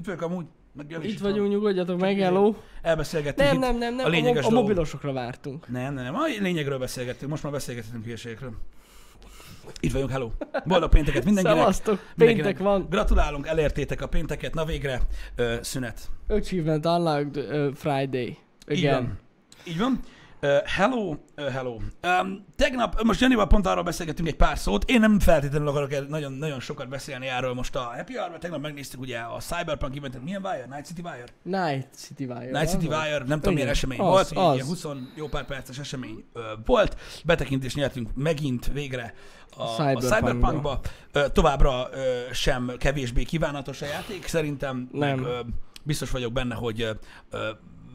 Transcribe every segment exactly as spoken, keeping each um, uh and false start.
Itt vagyok amúgy. Itt vagyunk, nyugodjatok meg, hello. Elbeszélgettünk. Nem, nem, nem, nem. A, lényeges a, mo- a mobilosokra vártunk. Nem, nem, nem. A lényegről beszélgettünk, most már beszélgetünk hülyeségekről. Itt vagyunk, hello. Boldog pénteket mindenkinek. Szevasztok, péntek van. Gratulálunk, elértétek a pénteket. Na végre, ö, szünet. Achievement unlocked uh, Friday. Again. Így van. Uh, hello, uh, hello. Um, tegnap, most Jennyval pont arról beszélgettünk egy pár szót, én nem feltétlenül akarok nagyon, nagyon sokat beszélni erről most a Happy Hour-ra. Tegnap megnéztük ugye a Cyberpunk eventet, milyen Wire? Night City Wire? Night City Wire. Night City Wire, nem tudom milyen esemény volt, ilyen húsz jó pár perces esemény uh, volt. Betekintést nyertünk megint végre a, a Cyberpunkba. Uh, továbbra uh, sem kevésbé kívánatos a játék, szerintem nem. Meg, uh, biztos vagyok benne, hogy uh, uh,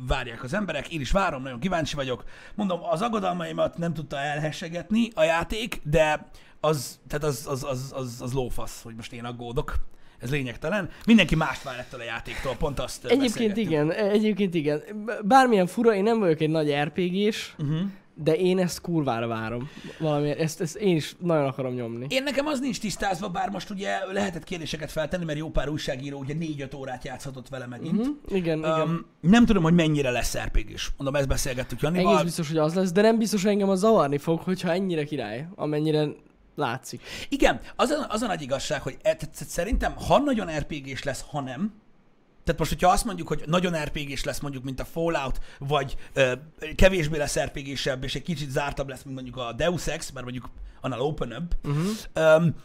várják az emberek, én is várom, nagyon kíváncsi vagyok. Mondom, az aggodalmaimat nem tudta elhessegetni a játék, de az, tehát az, az, az, az, az lófasz, hogy most én aggódok. Ez lényegtelen. Mindenki mást vár ettől a játéktól, pont azt egyébként igen, egyébként igen. Bármilyen fura, én nem vagyok egy nagy er pé gés, uh-huh. de én ezt kurvára várom. Valamiért, ezt, ezt én is nagyon akarom nyomni. Én nekem az nincs tisztázva, bár most ugye lehetett kérdéseket feltenni, mert jó pár újságíró ugye négy-öt órát játszhatott vele megint. Uh-huh. Igen, um, igen. Nem tudom, hogy mennyire lesz er pé gés. Mondom, ezt beszélgettük Jannival. Egész biztos, hogy az lesz, de nem biztos, hogy engem az zavarni fog, hogyha ennyire király, amennyire látszik. Igen, az a, az a nagy igazság, hogy e, szerintem ha nagyon er pé gés lesz, ha nem, tehát most, hogyha azt mondjuk, hogy nagyon er pé gés lesz mondjuk, mint a Fallout, vagy ö, kevésbé lesz er pé gésebb, és egy kicsit zártabb lesz, mint mondjuk a Deus Ex, mert mondjuk annál open-ebb, uh-huh. öm,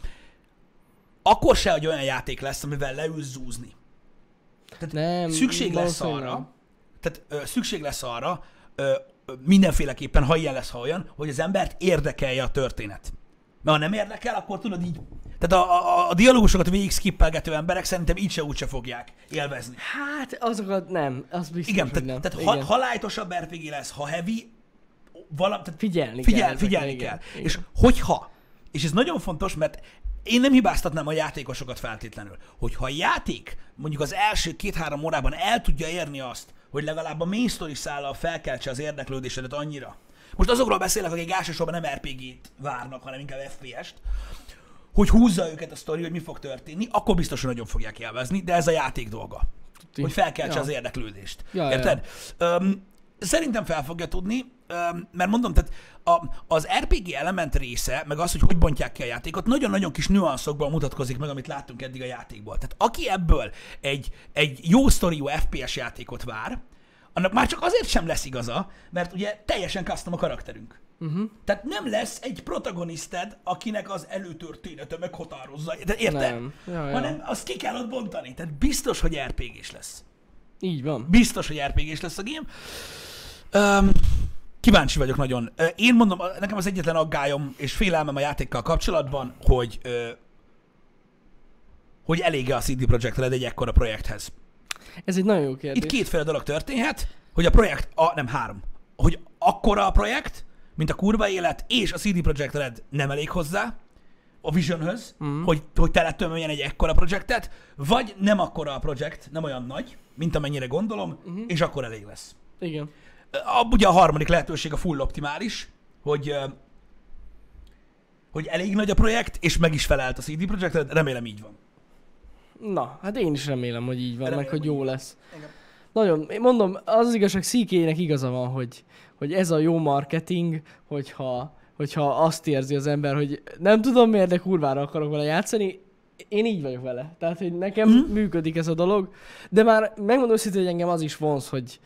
akkor se, hogy olyan játék lesz, amivel leülsz zúzni. Tehát nem, szükség lesz arra, tehát ö, szükség lesz arra, ö, mindenféleképpen, ha ilyen lesz, ha olyan, hogy az embert érdekelje a történet. Mert ha nem érdekel, akkor tudod így. Tehát a, a, a dialógusokat végig skippelgető emberek szerintem így se úgy se fogják élvezni. Hát azokat nem, az biztos, igen, tehát, nem. Tehát igen. Ha, ha lightosabb er pé gé lesz, ha heavy, valam, tehát figyelni, figyel, kell, figyelni kell. kell. Igen. És hogyha, és ez nagyon fontos, mert én nem hibáztatnám a játékosokat feltétlenül, hogyha a játék mondjuk az első két-három órában el tudja érni azt, hogy legalább a main story szállal felkeltse az érdeklődésedet annyira. Most azokról beszélek, akik elsősorban nem er pé gét várnak, hanem inkább ef pé est, hogy húzza őket a sztori, hogy mi fog történni, akkor biztosan nagyon fogják élvezni, de ez a játék dolga. Hogy felkeltse ja. az érdeklődést. Ja, érted? Ja. Um, szerintem fel fogja tudni, um, mert mondom, tehát a, az er pé gé element része, meg az, hogy hogy bontják ki a játékot, nagyon-nagyon kis nüanszokban mutatkozik meg, amit láttunk eddig a játékból. Tehát aki ebből egy, egy jó sztoriú ef pé es játékot vár, annak már csak azért sem lesz igaza, mert ugye teljesen custom a karakterünk. Uh-huh. Tehát nem lesz egy protagoniszted, akinek az előtörténete meghatározza, érted? Ja, hanem ja. azt ki kell ott bontani. Tehát biztos, hogy er pé gés lesz. Így van. Biztos, hogy er pé gés lesz a game. Um, kíváncsi vagyok nagyon. Én mondom, nekem az egyetlen aggályom és félelmem a játékkal kapcsolatban, hogy, hogy elég-e a cé dé Projekt Red egy ekkora projekthez. Ez egy nagyon jó kérdés. Itt kétféle dolog történhet, hogy a projekt, a, nem három, hogy akkora a projekt, mint a kurva élet, és a cé dé Projekt Red nem elég hozzá a Visionhöz, mm. hogy, hogy tele tömöljen egy ekkora projektet, vagy nem akkora a projekt, nem olyan nagy, mint amennyire gondolom, mm-hmm. és akkor elég lesz. Igen. A, ugye a harmadik lehetőség a full optimális, hogy, hogy elég nagy a projekt, és meg is felelt a cé dé Projekt Red, remélem így van. Na, hát én is remélem, hogy így van, remélem, meg hogy jó lesz. Igen. Nagyon, mondom, az az igazság, szíkének igaza van, hogy, hogy ez a jó marketing, hogyha, hogyha azt érzi az ember, hogy nem tudom miért, de kurvára akarok vele játszani, én így vagyok vele. Tehát, hogy nekem mm. működik ez a dolog, de már megmondom őszintén, hogy engem az is vonz, hogy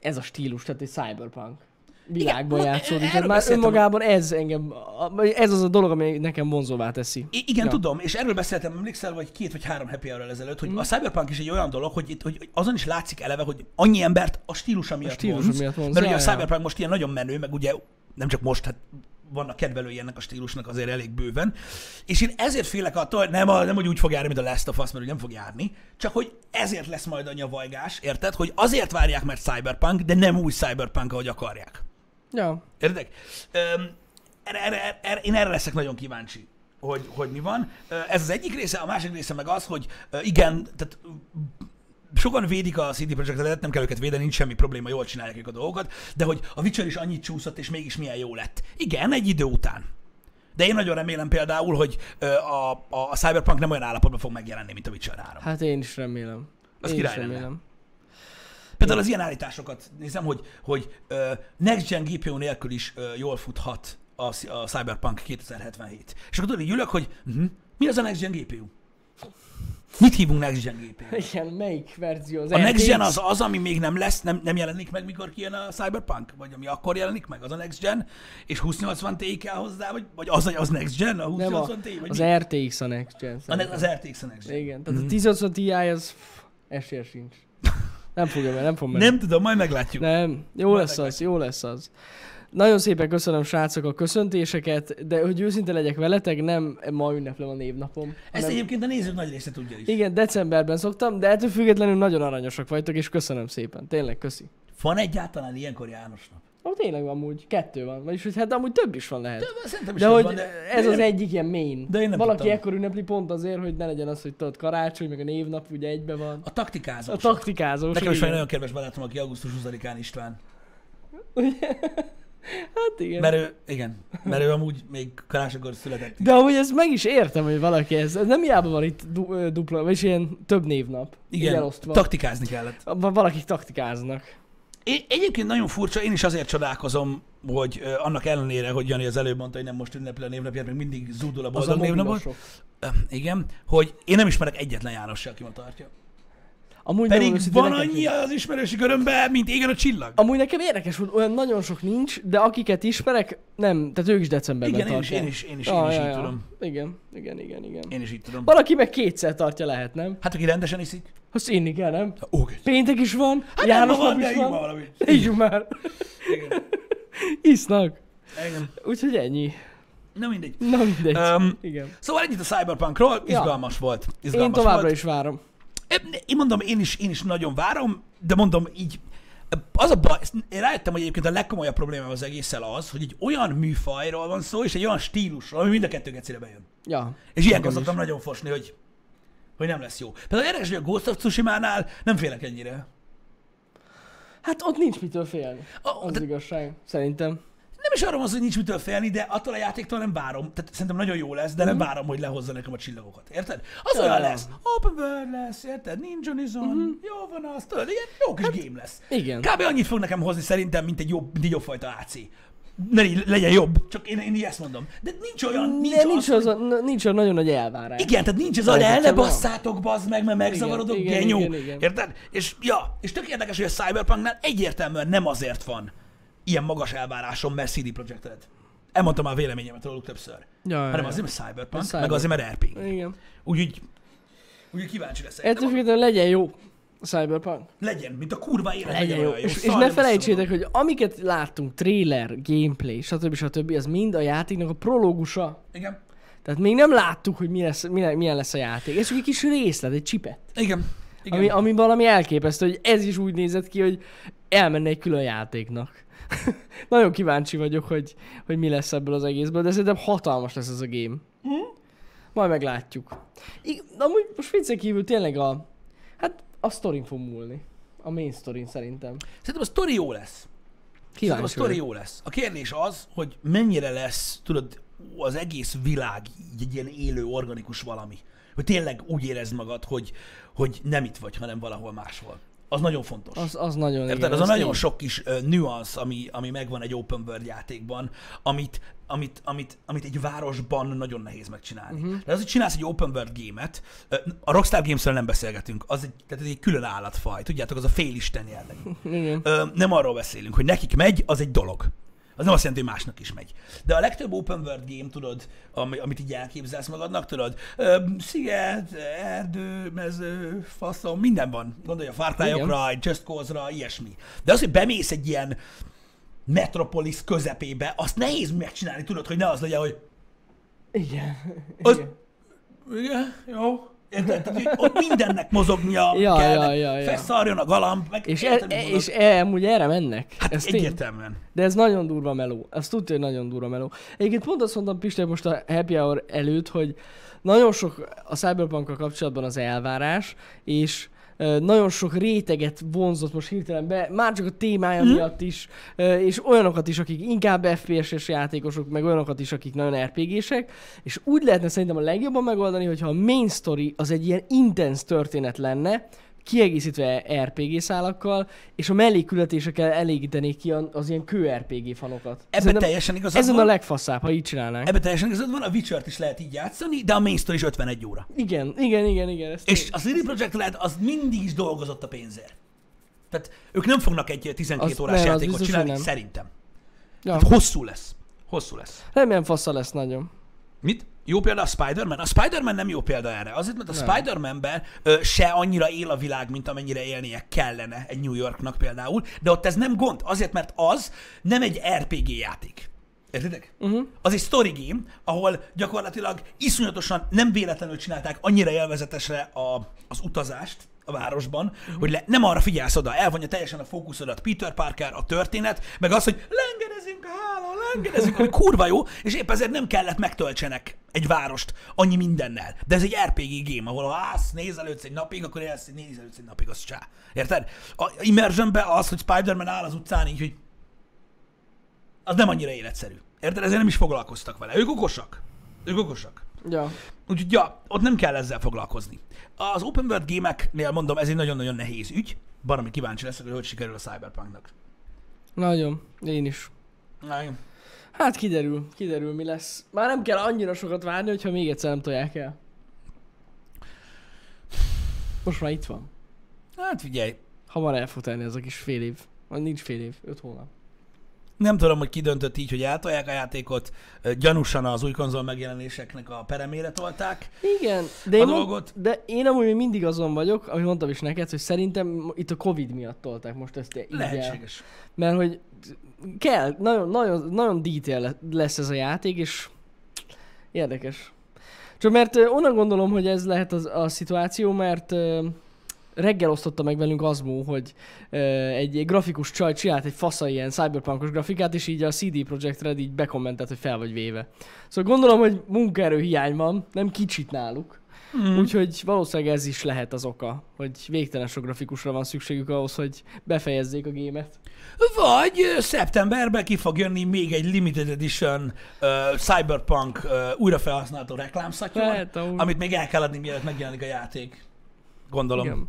ez a stílus, tehát egy cyberpunk világban játszódik. Már beszéltem. Önmagában ez engem, ez az a dolog, ami nekem vonzóvá teszi. I- igen, ja. tudom, és erről beszéltem, emlékszel, vagy két vagy három happy hour ezelőtt, hogy mm. a Cyberpunk is egy olyan dolog, hogy, itt, hogy azon is látszik eleve, hogy annyi embert a stílusa miatt, stílus vonz, miatt vonz. Mert ugye a Cyberpunk most ilyen nagyon menő, meg ugye nem csak most, hát vannak kedvelői ennek a stílusnak azért elég bőven. És én ezért félek attól, hogy nem, nem hogy úgy fog járni, mint a Last of Us, mert nem fog járni, csak hogy ezért lesz majd annyi a vajgás, érted? Hogy azért várják, mert Cyberpunk, de nem új Cyberpunk, ahogy akarják. Ja. Érdek? Um, er, er, er, er, én erre leszek nagyon kíváncsi, hogy, hogy mi van. Ez az egyik része, a másik része meg az, hogy igen, tehát sokan védik a cé dé Projekt Redet, nem kell őket védeni, nincs semmi probléma, jól csinálják ők a dolgokat, de hogy a Witcher is annyit csúszott, és mégis milyen jó lett. Igen, egy idő után. De én nagyon remélem például, hogy a, a, a Cyberpunk nem olyan állapotban fog megjelenni, mint a Witcher három. Hát én is remélem. Az én király lenne. Remélem. Például az ilyen állításokat nézem, hogy, hogy uh, Next Gen gé pé u nélkül is uh, jól futhat a, a Cyberpunk kétezer-hetvenhét. És akkor tudod, így ülök, hogy uh-huh, mi az a Next Gen gé pé u? Mit hívunk Next Gen gé pé u? Igen, melyik verzió? Az a er té iksz? Next Gen az az, ami még nem lesz, nem, nem jelenik meg, mikor kijön a Cyberpunk? Vagy ami akkor jelenik meg, az a Next Gen, és húsz nyolcvan Ti kell hozzá, vagy, vagy az, az Next Gen, a húsz nyolcvan Ti? Vagy az mi? er té iksz a Next Gen. A ne- az er té ikz a Next Gen. Igen, tehát mm-hmm. a ezernyolcvan Ti az esélye sincs. Nem fogja meg, nem fog meg. Nem tudom, majd meglátjuk. Nem, jó majd lesz meglátjuk. Az, jó lesz az. Nagyon szépen köszönöm, srácok, a köszöntéseket, de hogy őszinte legyek veletek, nem ma ünneplem a névnapom. Ezt egyébként a nézők nagy része tudja is. Igen, decemberben szoktam, de ettől függetlenül nagyon aranyosak vagytok, és köszönöm szépen. Tényleg, köszi. Van egyáltalán ilyenkor János nap? Ó, tényleg van amúgy, kettő van. Vagyis, hogy hát amúgy több is van lehet. De, de hogy van, de ez én... az egyik ilyen main. De én valaki ekkor ünnepli pont azért, hogy ne legyen az, hogy tudod, karácsony, meg a névnap ugye egybe van. A taktikázós. A taktikázós. Nekem is van nagyon kedves barátom, aki augusztus huszadikán István. Hát igen. Mert ő, igen, mert ő amúgy még karácsonykor született. De amúgy ezt meg is értem, hogy valaki ez, ez nem hiába van itt du, dupla, vagyis ilyen több névnap. Igen, taktikázni kellett. Valakik taktikáznak. É, egyébként nagyon furcsa, én is azért csodálkozom, hogy uh, annak ellenére, hogy Jani az előbb mondta, hogy nem most ünnepli a névnapját, még mindig zúdul a boldog névnapot. Uh, igen, hogy én nem ismerek egyetlen Jánossal, aki ma tartja. Amúgy pedig van annyi az ismerősi körömben, mint égen a csillag. Amúgy nekem érdekes, hogy olyan nagyon sok nincs, de akiket ismerek, nem, tehát ők is decemberben igen, tartják. Igen, én is, én is, én is, ah, én is ja, így ja. tudom. Igen, igen, igen, igen. Én is így tudom. Valaki meg kétszer tartja lehet, nem? Hát aki rendesen iszik. Azt inni kell, nem? Okay. Péntek is van, hát János nap is van. Hát ígyunk már. Igen. Isznak. Igen. Úgyhogy ennyi. Na mindegy. Na mindegy. Um, igen. Szóval ennyit a Cyberpunkról, izgalmas ja. volt. Izgalmas én továbbra volt. Is várom. Én mondom, én is, én is nagyon várom, de mondom így, az a baj, én rájöttem, hogy egyébként a legkomolyabb problémám az egésszel az, hogy egy olyan műfajról van szó, és egy olyan stílusról, ami mind a kettő gecére bejön. Ja. És ilyenkor szoktam nagyon fosni, hogy, hogy nem lesz jó. Például érdekes, hogy a Ghost of Tsushima-nál nem félek ennyire. Hát ott nincs mitől félni, az de... igazság, szerintem. Nem is arra van, hogy nincs mitől félni, de attól a játéktól nem várom. Tehát szerintem nagyon jó lesz, de nem uh-huh. várom, hogy lehozza nekem a csillagokat. Érted? Az olyan lesz. Open world lesz, érted? Ninja Nizon. Uh-huh. Jó van az, tudod, ilyen jó kis hát, game lesz. Igen. Kb. Annyit fog nekem hozni szerintem, mint egy jobb, mint egy jobb fajta á cé. Ne legyen jobb. Csak én, én ezt mondom. De nincs olyan, nincs de nincs az, az, az, nincs olyan nagyon nagy elvárás. Igen, tehát nincs az, hogy el ne basszátok, bazd meg, mert megzavarodok, igen, genyó. Igen, igen, igen. Érted? És ja, és tök érdekes, hogy a Cyberpunknál egyértelműen nem azért van ilyen magas elvárásom, mert cé dé Projekt Red. Elmondtam már a véleményemet róluk többször. Ja, hanem ja, azért, mert Cyberpunk, Cyber. meg azért, mert er pé gé. Igen. Úgyhogy úgy, kíváncsi leszek. Ettől függetlenül legyen jó a Cyberpunk. Legyen, mint a kurva élet. Legyen jó. jó. És, és ne felejtsétek, hogy amiket láttunk, trailer, gameplay, stb. stb. Ez mind a játéknak a prológusa. Igen. Tehát még nem láttuk, hogy mi lesz, milyen lesz a játék. Ez csak egy kis részlet, egy csipet. Igen. Igen. Ami, ami valami elképesztő, hogy ez is úgy nézett ki, hogy elmenne egy külön játéknak. Nagyon kíváncsi vagyok, hogy, hogy mi lesz ebből az egészből, de szerintem hatalmas lesz ez a game. Mm. Majd meglátjuk. I, amúgy most viccen kívül tényleg a, hát a sztorin fog múlni. A main sztorin szerintem. Szerintem a sztori jó lesz. Kíváncsi a sztori jó lesz. A kérdés az, hogy mennyire lesz, tudod, az egész világ egy ilyen élő, organikus valami. Hogy tényleg úgy érezd magad, hogy, hogy nem itt vagy, hanem valahol máshol. Az nagyon fontos. Az, az nagyon, érted? Igen, az, az a nagyon így. Sok kis uh, nüansz, ami, ami megvan egy open world játékban, amit, amit, amit, amit egy városban nagyon nehéz megcsinálni. Uh-huh. De az, hogy csinálsz egy open world gémet, a Rockstar Games-ről nem beszélgetünk, az egy, tehát ez egy külön állatfaj, tudjátok, az a félisten jellegű. uh, nem arról beszélünk, hogy nekik megy, az egy dolog. Az nem azt jelenti, hogy másnak is megy. De a legtöbb open world game, tudod, am- amit így elképzelsz magadnak, tudod, ö, sziget, erdő, mező, faszom, minden van. Gondolj a Far Cry-okra, Just Cause-ra, ilyesmi. De az, hogy bemész egy ilyen metropolis közepébe, azt nehéz megcsinálni, tudod, hogy ne az legyen, hogy... Igen. Az... Igen, jó. Érted? Ott mindennek mozognia ja, kell, ja, ja, ja. felszarjon a galamb, meg... És, el, és el, amúgy erre mennek. Hát ez egyértelműen. De ez nagyon durva meló. Azt tudja, hogy nagyon durva meló. Egyébként pont azt mondtam, Piste, most a Happy Hour előtt, hogy nagyon sok a Cyberpunkkal kapcsolatban az elvárás, és nagyon sok réteget vonzott most hirtelen be, már csak a témája hmm. miatt is, és olyanokat is, akik inkább ef pé es-es játékosok, meg olyanokat is, akik nagyon er pé gé-sek, és úgy lehetne szerintem a legjobban megoldani, hogyha a main story az egy ilyen intense történet lenne, kiegészítve er pé gé szálakkal, és a mellékületésekkel elégítenék ki az ilyen kő er pé gé fanokat. Ebben teljesen igazad ezen van. Ezen a legfaszább, ha így csinálnánk. Ebben teljesen igazad van, a Witchert is lehet így játszani, de a mainstream is ötvenegy óra. Igen, igen, igen, igen. És a cé dé Projekt Red az mindig is dolgozott a pénzért. Tehát ők nem fognak egy tizenkét órás játékot csinálni, szerintem. Ja. Hosszú lesz. Hosszú lesz. Nem ilyen fassa lesz nagyon. Mit? Jó példa a Spider-Man? A Spider-Man nem jó példa erre. Azért, mert a Spider-Manben se annyira él a világ, mint amennyire élnie kellene egy New Yorknak például, de ott ez nem gond. Azért, mert az nem egy er pé gé játék. Értitek? Uh-huh. Az egy story game, ahol gyakorlatilag iszonyatosan nem véletlenül csinálták annyira élvezetesre a, az utazást a városban, uh-huh. hogy le, nem arra figyelsz oda, elvonja teljesen a fókuszodat Peter Parker, a történet, meg az, hogy lengerezünk a hálón, lengerezünk, ami kurva jó, és épp ezért nem kellett megtöltsenek egy várost annyi mindennel. De ez egy er pé gé game, ahol ha állsz, nézelődsz egy napig, akkor élsz, nézelődsz egy napig, az csá. Érted? A Immersionben az, hogy Spider-Man áll az utcán, így, hogy az nem annyira életszerű. Érted? Ezért nem is foglalkoztak vele. Ők okosak. Ők okosak. Ja. Úgyhogy, ja, ott nem kell ezzel foglalkozni. Az open world gémeknél mondom, ez egy nagyon-nagyon nehéz ügy. Baromi kíváncsi leszek, hogy hogy sikerül a Cyberpunknak. Nagyon. Én is. Nagyon. Hát kiderül. Kiderül, mi lesz. Már nem kell annyira sokat várni, hogyha még egyszer nem tolják el. Most már itt van. Hát figyelj. Hamar el fog tenni ez a kis fél év. Vagy nincs fél év, öt hónap. Nem tudom, hogy ki döntött így, hogy eltolják a játékot, gyanúsan az új konzol megjelenéseknek a peremére tolták. Igen, de, én, mond, de én amúgy még mindig azon vagyok, ami mondtam is neked, hogy szerintem itt a Covid miatt tolták most ezt így. Lehetséges. El. Mert hogy kell, nagyon, nagyon, nagyon detail lesz ez a játék, és érdekes. Csak mert onnan gondolom, hogy ez lehet az, a szituáció, mert... Reggel osztotta meg velünk Azmó, hogy uh, egy, egy grafikus csaj csinált egy fasza ilyen cyberpunkos grafikát, és így a cé dé Projekt Red így bekommentett, hogy fel vagy véve. Szóval gondolom, hogy munkaerő hiány van, nem kicsit náluk. Mm. Úgyhogy valószínűleg ez is lehet az oka, hogy végtelen sok grafikusra van szükségük ahhoz, hogy befejezzék a gémet. Vagy szeptemberben ki fog jönni még egy limited edition uh, cyberpunk uh, újrafelhasználható reklámszatyor, amit még el kell adni, mielőtt megjelenik a játék. Gondolom. Igen.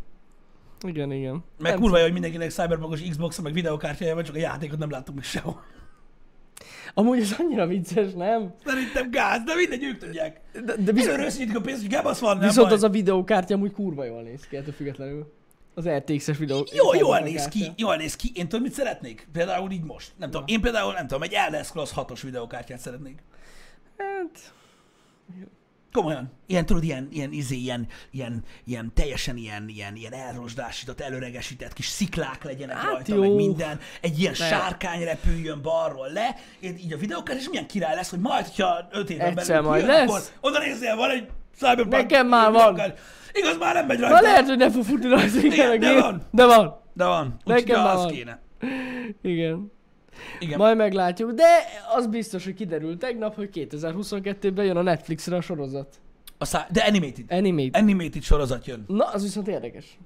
Igen, igen. Meg kurva jó, hogy mindenkinek cyberpunkos Xbox-a, meg videokártyája van, csak a játékot nem láttuk még sehol. Amúgy ez annyira vicces, nem? Szerintem gáz, de mindegy, ők tudják. Előre összenyítik a pénzt, hogy gábasz van, nem Viszont baj. Az a videokártya amúgy kurva jól néz ki, ettől függetlenül. Az er té iksz-es videó. Jó, jól néz ki, jól néz ki. Én tudom, mit szeretnék? Például így most. Nem tudom, én például nem tudom, egy Elder Scrolls hatos videokártyát szeretnék. Hát... Komolyan. Ilyen, tudod, ilyen, ilyen, izé, ilyen, ilyen, ilyen teljesen ilyen, ilyen, ilyen elrosdásított, előregesített kis sziklák legyenek hát rajta, jó. Meg minden. Egy ilyen ne. Sárkány repüljön balról le, így a videókártya, és milyen király lesz, hogy majd, hogyha öt éven belül kijön, akkor oda nézzél, van egy Cyberpunk. Nekem már van. Igaz, már nem megy rajta. Na lehet, hogy nem fog futni rajta. Igen, de van. De van. De van. Úgyhogy az van. Kéne. Igen. Igen. Majd meglátjuk, de az biztos, hogy kiderült tegnap, hogy kétezer-huszonkettőben jön a Netflixre a sorozat. A szá- de animated. animated. Animated sorozat jön. Na, az viszont érdekes.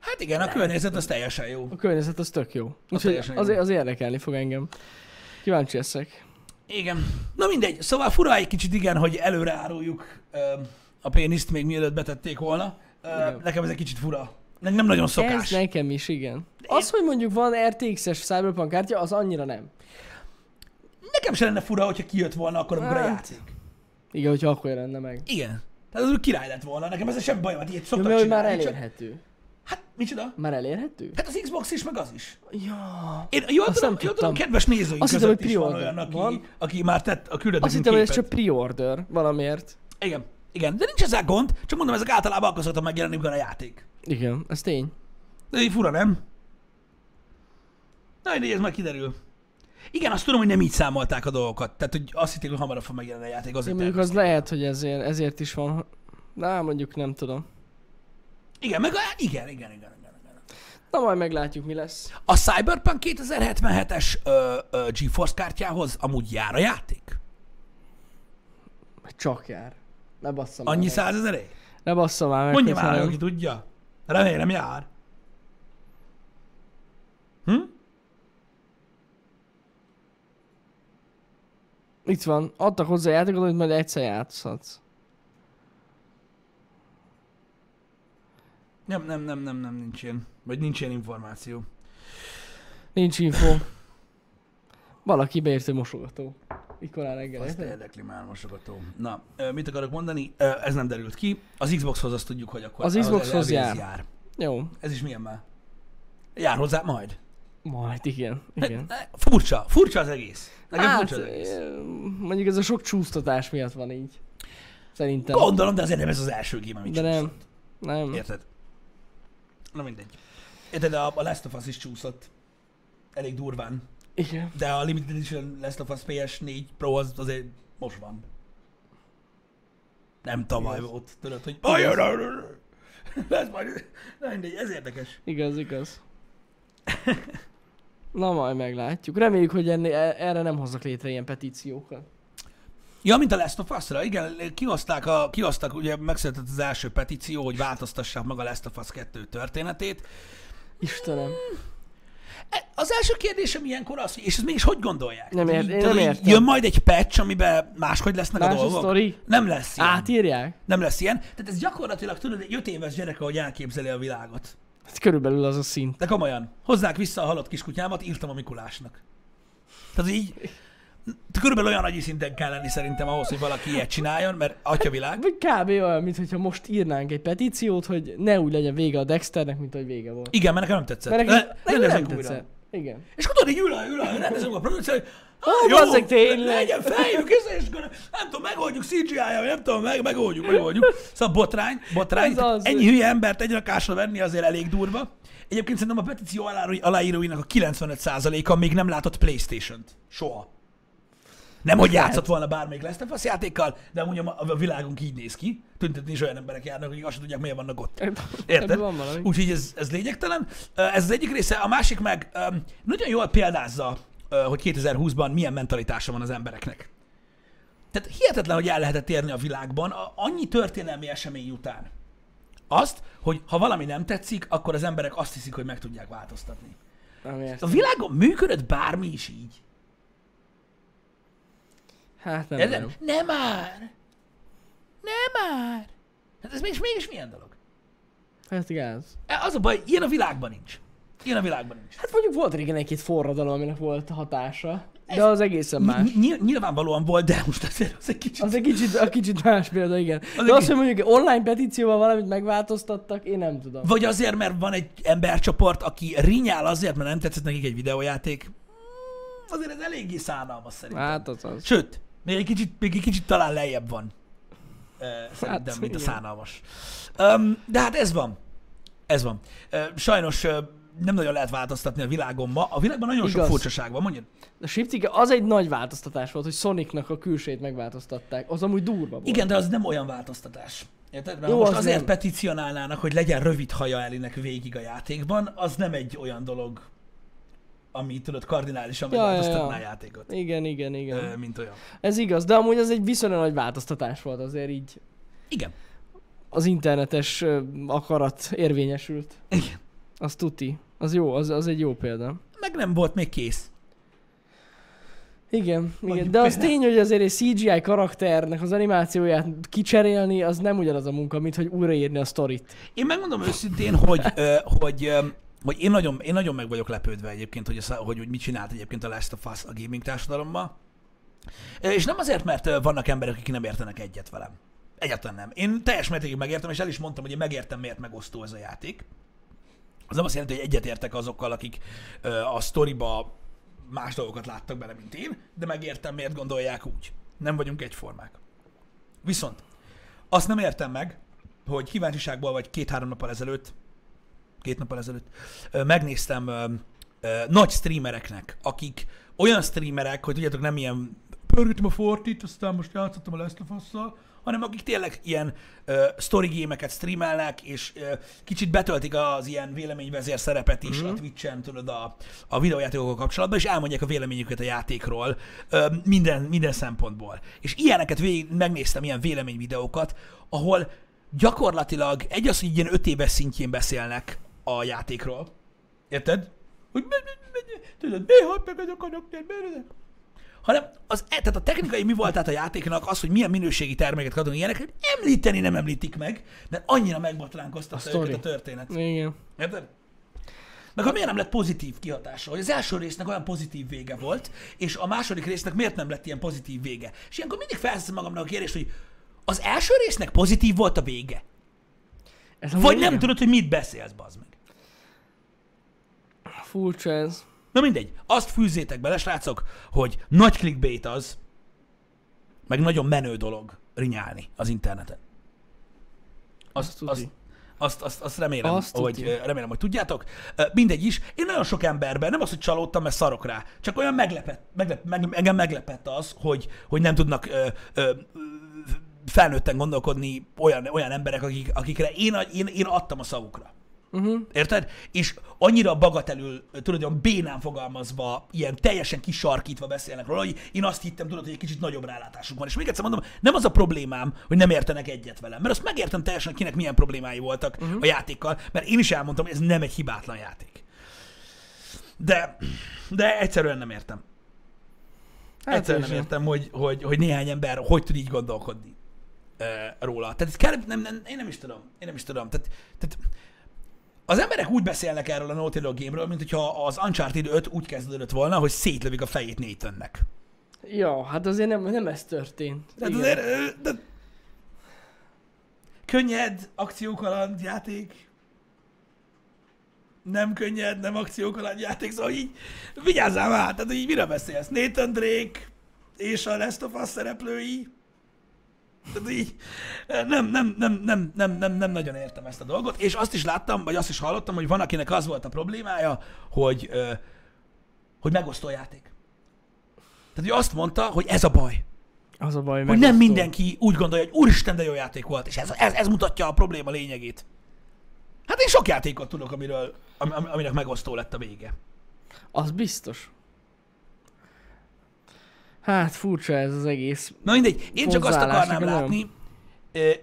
Hát igen, a környezet az teljesen jó. A környezet az tök jó. Úgyhogy az, az, az érdekelni fog engem. Kíváncsi leszek. Igen. Na mindegy, szóval fura egy kicsit igen, hogy előreáruljuk uh, a péniszt még mielőtt betették volna. Uh, nekem ez egy kicsit fura. Nem nagyon szokás. Ez nekem is, igen. Az, hogy mondjuk van er té iksz-es Cyberpunk kártya, az annyira nem. Nekem se lenne fura, hogyha kijött volna akkor, amikor hát, a játék. Igen, hogyha akkor lenne meg. Igen. Tehát az úgy király lett volna. Nekem ez sem baj, mert ilyet szoktak csinálni. Mert már elérhető. Csak... Hát, micsoda? Már elérhető? Hát az Xbox is, meg az is. Ja. Én jól azt tudom, jól tudom, kedves nézőink azt között hittem, is van olyan, aki, van. aki már tett a küldetünk Azt hittem, képet. Hogy ez csak pre-order valamiért. Igen. Igen, de nincs ezzel gond, csak mondom, ezek általában akkor szoktam megjelenni, amikor a játék. Igen, ez tény. De így fura, nem? Na, így ez már kiderül. Igen, azt tudom, hogy nem így számolták a dolgokat. Tehát, hogy azt hitték, hogy hamarabb fog megjelenni a játék. Azért mondjuk az lehet, hogy ezért, ezért is van. Na, mondjuk nem tudom. Igen, meg a... Igen, igen, igen, igen. igen. Na, majd meglátjuk, mi lesz. A Cyberpunk kétezer-hetvenhetes ö, ö, GeForce kártyához amúgy jár a játék? Csak jár. Ne bassza már. Annyi százezeré? Ne bassza már. Mondja már, aki tudja. Remélem jár. Hm? Itt van. Adtak hozzá játékot, amit majd egyszer játszhatsz. Nem, nem, nem, nem, nem, nincs ilyen. Vagy nincs ilyen információ. Nincs info. Valaki beért, hogy mosogató. Ikorán reggel. Azt érdekli már mosogató. Na, mit akarok mondani? Ez nem derült ki. Az Xboxhoz azt tudjuk, hogy akkor... Az Xboxhoz jár. jár. Jó. Ez is milyen már? Jár hozzá majd. Majd, igen. igen. Hát, furcsa, furcsa az egész. Nekem hát, furcsa az egész. Mondjuk ez a sok csúsztatás miatt van így. Szerintem. Gondolom, de azért nem ez az első game, amit csúszott. De nem. nem. Érted? Na mindegy. Érted, a Last of Us is csúszott. Elég durván. Igen. De a Limited Edition Last of Us pé es négy Pro az azért most van. Nem tavaly volt, tudod, hogy... Ez majd... Na mindegy, ez érdekes. Igaz, igaz. Na majd meglátjuk. Reméljük, hogy ennél, erre nem hoznak létre ilyen petíciókat. Ja, mint a Last of Us-ra. Igen, kihozták, a, kihozták ugye megszületett az első petíció, hogy változtassák meg a Last of Us kettő történetét. Istenem. Az első kérdésem ilyenkor az, és ezt mégis hogy gondolják? Nem, ért, így, nem értem. Jön majd egy patch, amiben máshogy lesznek Más a dolgok? Sztori. Nem lesz ilyen. Átírják? Nem lesz ilyen. Tehát ez gyakorlatilag tudod, egy öt éves gyerek, ahogy elképzeli a világot. Hát körülbelül az a szint. De komolyan. Hozzák vissza a halott kiskutyámat, írtam a Mikulásnak. Tehát így... Körülbelül olyan agyi szinten kell lenni szerintem ahhoz, hogy valaki ilyet csináljon, mert atyavilág. Kb. Olyan, mintha most írnánk egy petíciót, hogy ne úgy legyen vége a Dexternek, mint hogy vége volt. Igen, mert nekem nem tetszett. Nekem ne, ne, ne nem tetszett. Újra. Igen. És akkor tudod, így ül a, ül a, rendezünk a producer, hogy ah, jó, az legyen fejük, és akkor nem tudom, megoldjuk cé gé í-jel, nem tudom, meg, megoldjuk, megoldjuk. Szóval botrány, botrány. Az ennyi az hülye embert egy rakásra venni azért elég durva. Egyébként szerintem a petíció aláíróinak a kilencvenöt százaléka még nem látott PlayStation-t. Soha. Nem, hogy játszott volna bármelyik Last of Us játékkal, de amúgy a világunk így néz ki. Tüntetni is olyan emberek járnak, akik azt sem tudják, milyen vannak ott. Érted? Úgyhogy ez, ez lényegtelen. Ez az egyik része. A másik meg nagyon jól példázza, hogy kétezer-húszban milyen mentalitása van az embereknek. Tehát hihetetlen, hogy el lehetett érni a világban annyi történelmi esemény után azt, hogy ha valami nem tetszik, akkor az emberek azt hiszik, hogy meg tudják változtatni. A világon működött bármi is így. Hát nem, nem, nem már! Nem már! Hát ez mégis, mégis milyen dolog? Hát igaz. Az a baj, ilyen a világban nincs. Ilyen a világban nincs. Hát mondjuk volt régen egy-két forradalom, aminek volt hatása, ez de az egészen más. Nyilvánvalóan volt, de most azért az egy kicsit... Az egy kicsit, a kicsit más példa, igen. Az de azt, hogy mondjuk online petícióval valamit megváltoztattak, én nem tudom. Vagy azért, mert van egy embercsoport, aki rinyál azért, mert nem tetszett nekik egy videójáték. Azért ez eléggé szánalmas szerintem. Hát az az. Sőt. Még egy kicsit, még egy kicsit talán lejjebb van, uh, szerintem, hát, mint a szánalmas. Um, de hát ez van. Ez van. Uh, sajnos uh, nem nagyon lehet változtatni a világon ma. A világban nagyon Igaz. sok furcsaság van, mondjad. A Shiptike az egy nagy változtatás volt, hogy Sonicnak a külsejét megváltoztatták. Az amúgy durva volt. Igen, de az nem olyan változtatás. Érted? Mert Jó, most az azért nem. Petícionálnának, hogy legyen rövid haja Ellie-nek végig a játékban, az nem egy olyan dolog, ami tudod kardinálisan ja, megváltoztatná ja, ja. a játékot. Igen, igen, igen. Ö, mint olyan. Ez igaz, de amúgy az egy viszonylag nagy változtatás volt azért így. Igen. Az internetes akarat érvényesült. Igen. Az tuti. Az jó, az, az egy jó példa. Meg nem volt még kész. Igen, igen. De az tény, hogy azért egy cé gé í karakternek az animációját kicserélni, az nem ugyanaz a munka, mint hogy újraírni a sztorit. Én megmondom őszintén, hogy... ö, hogy ö, Hogy én nagyon, én nagyon meg vagyok lepődve egyébként, hogy, a, hogy mit csinált egyébként a Last of Us a gaming társadalommal. És nem azért, mert vannak emberek, akik nem értenek egyet velem. Egyáltalán nem. Én teljes mértékig megértem, és el is mondtam, hogy én megértem, miért megosztó ez a játék. Az nem azt jelenti, hogy egyetértek azokkal, akik a sztoriba más dolgokat láttak bele, mint én, de megértem, miért gondolják úgy. Nem vagyunk egyformák. Viszont azt nem értem meg, hogy kíváncsiságból vagy két-három nappal ezelőtt két nappal ezelőtt, megnéztem ö, ö, nagy streamereknek, akik olyan streamerek, hogy tudjátok, nem ilyen pörgöttem a Fortit, aztán most játszottam a Last of Us-szal, hanem akik tényleg ilyen ö, story game-eket streamelnek, és ö, kicsit betöltik az ilyen véleményvezér szerepet is mm-hmm. a Twitch-en, tudod, a, a videójátékokkal kapcsolatban, és elmondják a véleményüket a játékról ö, minden, minden szempontból. És ilyeneket végig megnéztem, ilyen véleményvideókat, ahol gyakorlatilag egy az, hogy ilyen öt éves szintjén beszélnek a játékról. Érted? Hogy tudod, miért halt meg az a karakter? hanem az, tehát a technikai mi volt át a játéknak, az, hogy milyen minőségi terméket kaptunk ilyeneket, említeni nem említik meg, mert annyira megbotránkoztatta őket a történet. Igen. Érted? Meg miért nem lett pozitív kihatása? Hogy az első résznek olyan pozitív vége volt, és a második résznek miért nem lett ilyen pozitív vége? És ilyenkor mindig felszeszem magamnak a kérdést, hogy az első résznek pozitív volt a vége? Ez vagy nem tudod, hogy mit beszélsz, bazd meg. Furcsa ez. Na mindegy, azt fűzzétek bele, srácok, hogy nagy clickbait az, meg nagyon menő dolog rinyálni az interneten. Azt, azt, azt, azt, azt remélem, azt hogy, remélem, hogy tudjátok. Mindegy is, én nagyon sok emberben, nem az, hogy csalódtam, mert szarok rá, csak olyan meglepett, meglep, meg, engem meglepett az, hogy, hogy nem tudnak ö, ö, felnőtten gondolkodni olyan, olyan emberek, akik, akikre én, én, én adtam a szavukra. Uh-huh. Érted? És annyira bagatelül, tudod, olyan bénán fogalmazva, ilyen teljesen kisarkítva beszélnek róla, hogy én azt hittem, tudod, hogy egy kicsit nagyobb rálátásuk van. És még egyszer mondom, nem az a problémám, hogy nem értenek egyet velem, mert azt megértem teljesen, kinek milyen problémái voltak uh-huh. a játékkal, mert én is elmondtam, hogy ez nem egy hibátlan játék. De, de egyszerűen nem értem. Hát egyszerűen nem értem, hogy, hogy, hogy néhány ember hogy tud így gondolkodni uh, róla. Tehát kell, nem, nem, én nem is tudom. Én nem is tudom. Tehát, tehát, az emberek úgy beszélnek erről a Naughty Dog game-ről, mint hogyha az Uncharted öt úgy kezdődött volna, hogy szétlövik a fejét Nathannek. Ja, hát azért nem, nem ez történt. Hát azért, de... Könnyed, akciókaland játék. Nem könnyed, nem akciókaland játék, szóval így vigyázzál már, tehát így mire beszélsz? Nathan Drake és a Last of Us szereplői. Tehát így nem, nem, nem, nem, nem, nem, nem nagyon értem ezt a dolgot, és azt is láttam, vagy azt is hallottam, hogy van, akinek az volt a problémája, hogy, hogy megosztó játék. Tehát ő azt mondta, hogy ez a baj. Az a baj, hogy megosztó. Nem mindenki úgy gondolja, hogy úristen, de jó játék volt, és ez, ez, ez mutatja a probléma lényegét. Hát én sok játékot tudok, amiről, am, am, aminek megosztó lett a vége. Az biztos. Hát furcsa ez az egész. Na mindegy, én csak azt akarnám látni,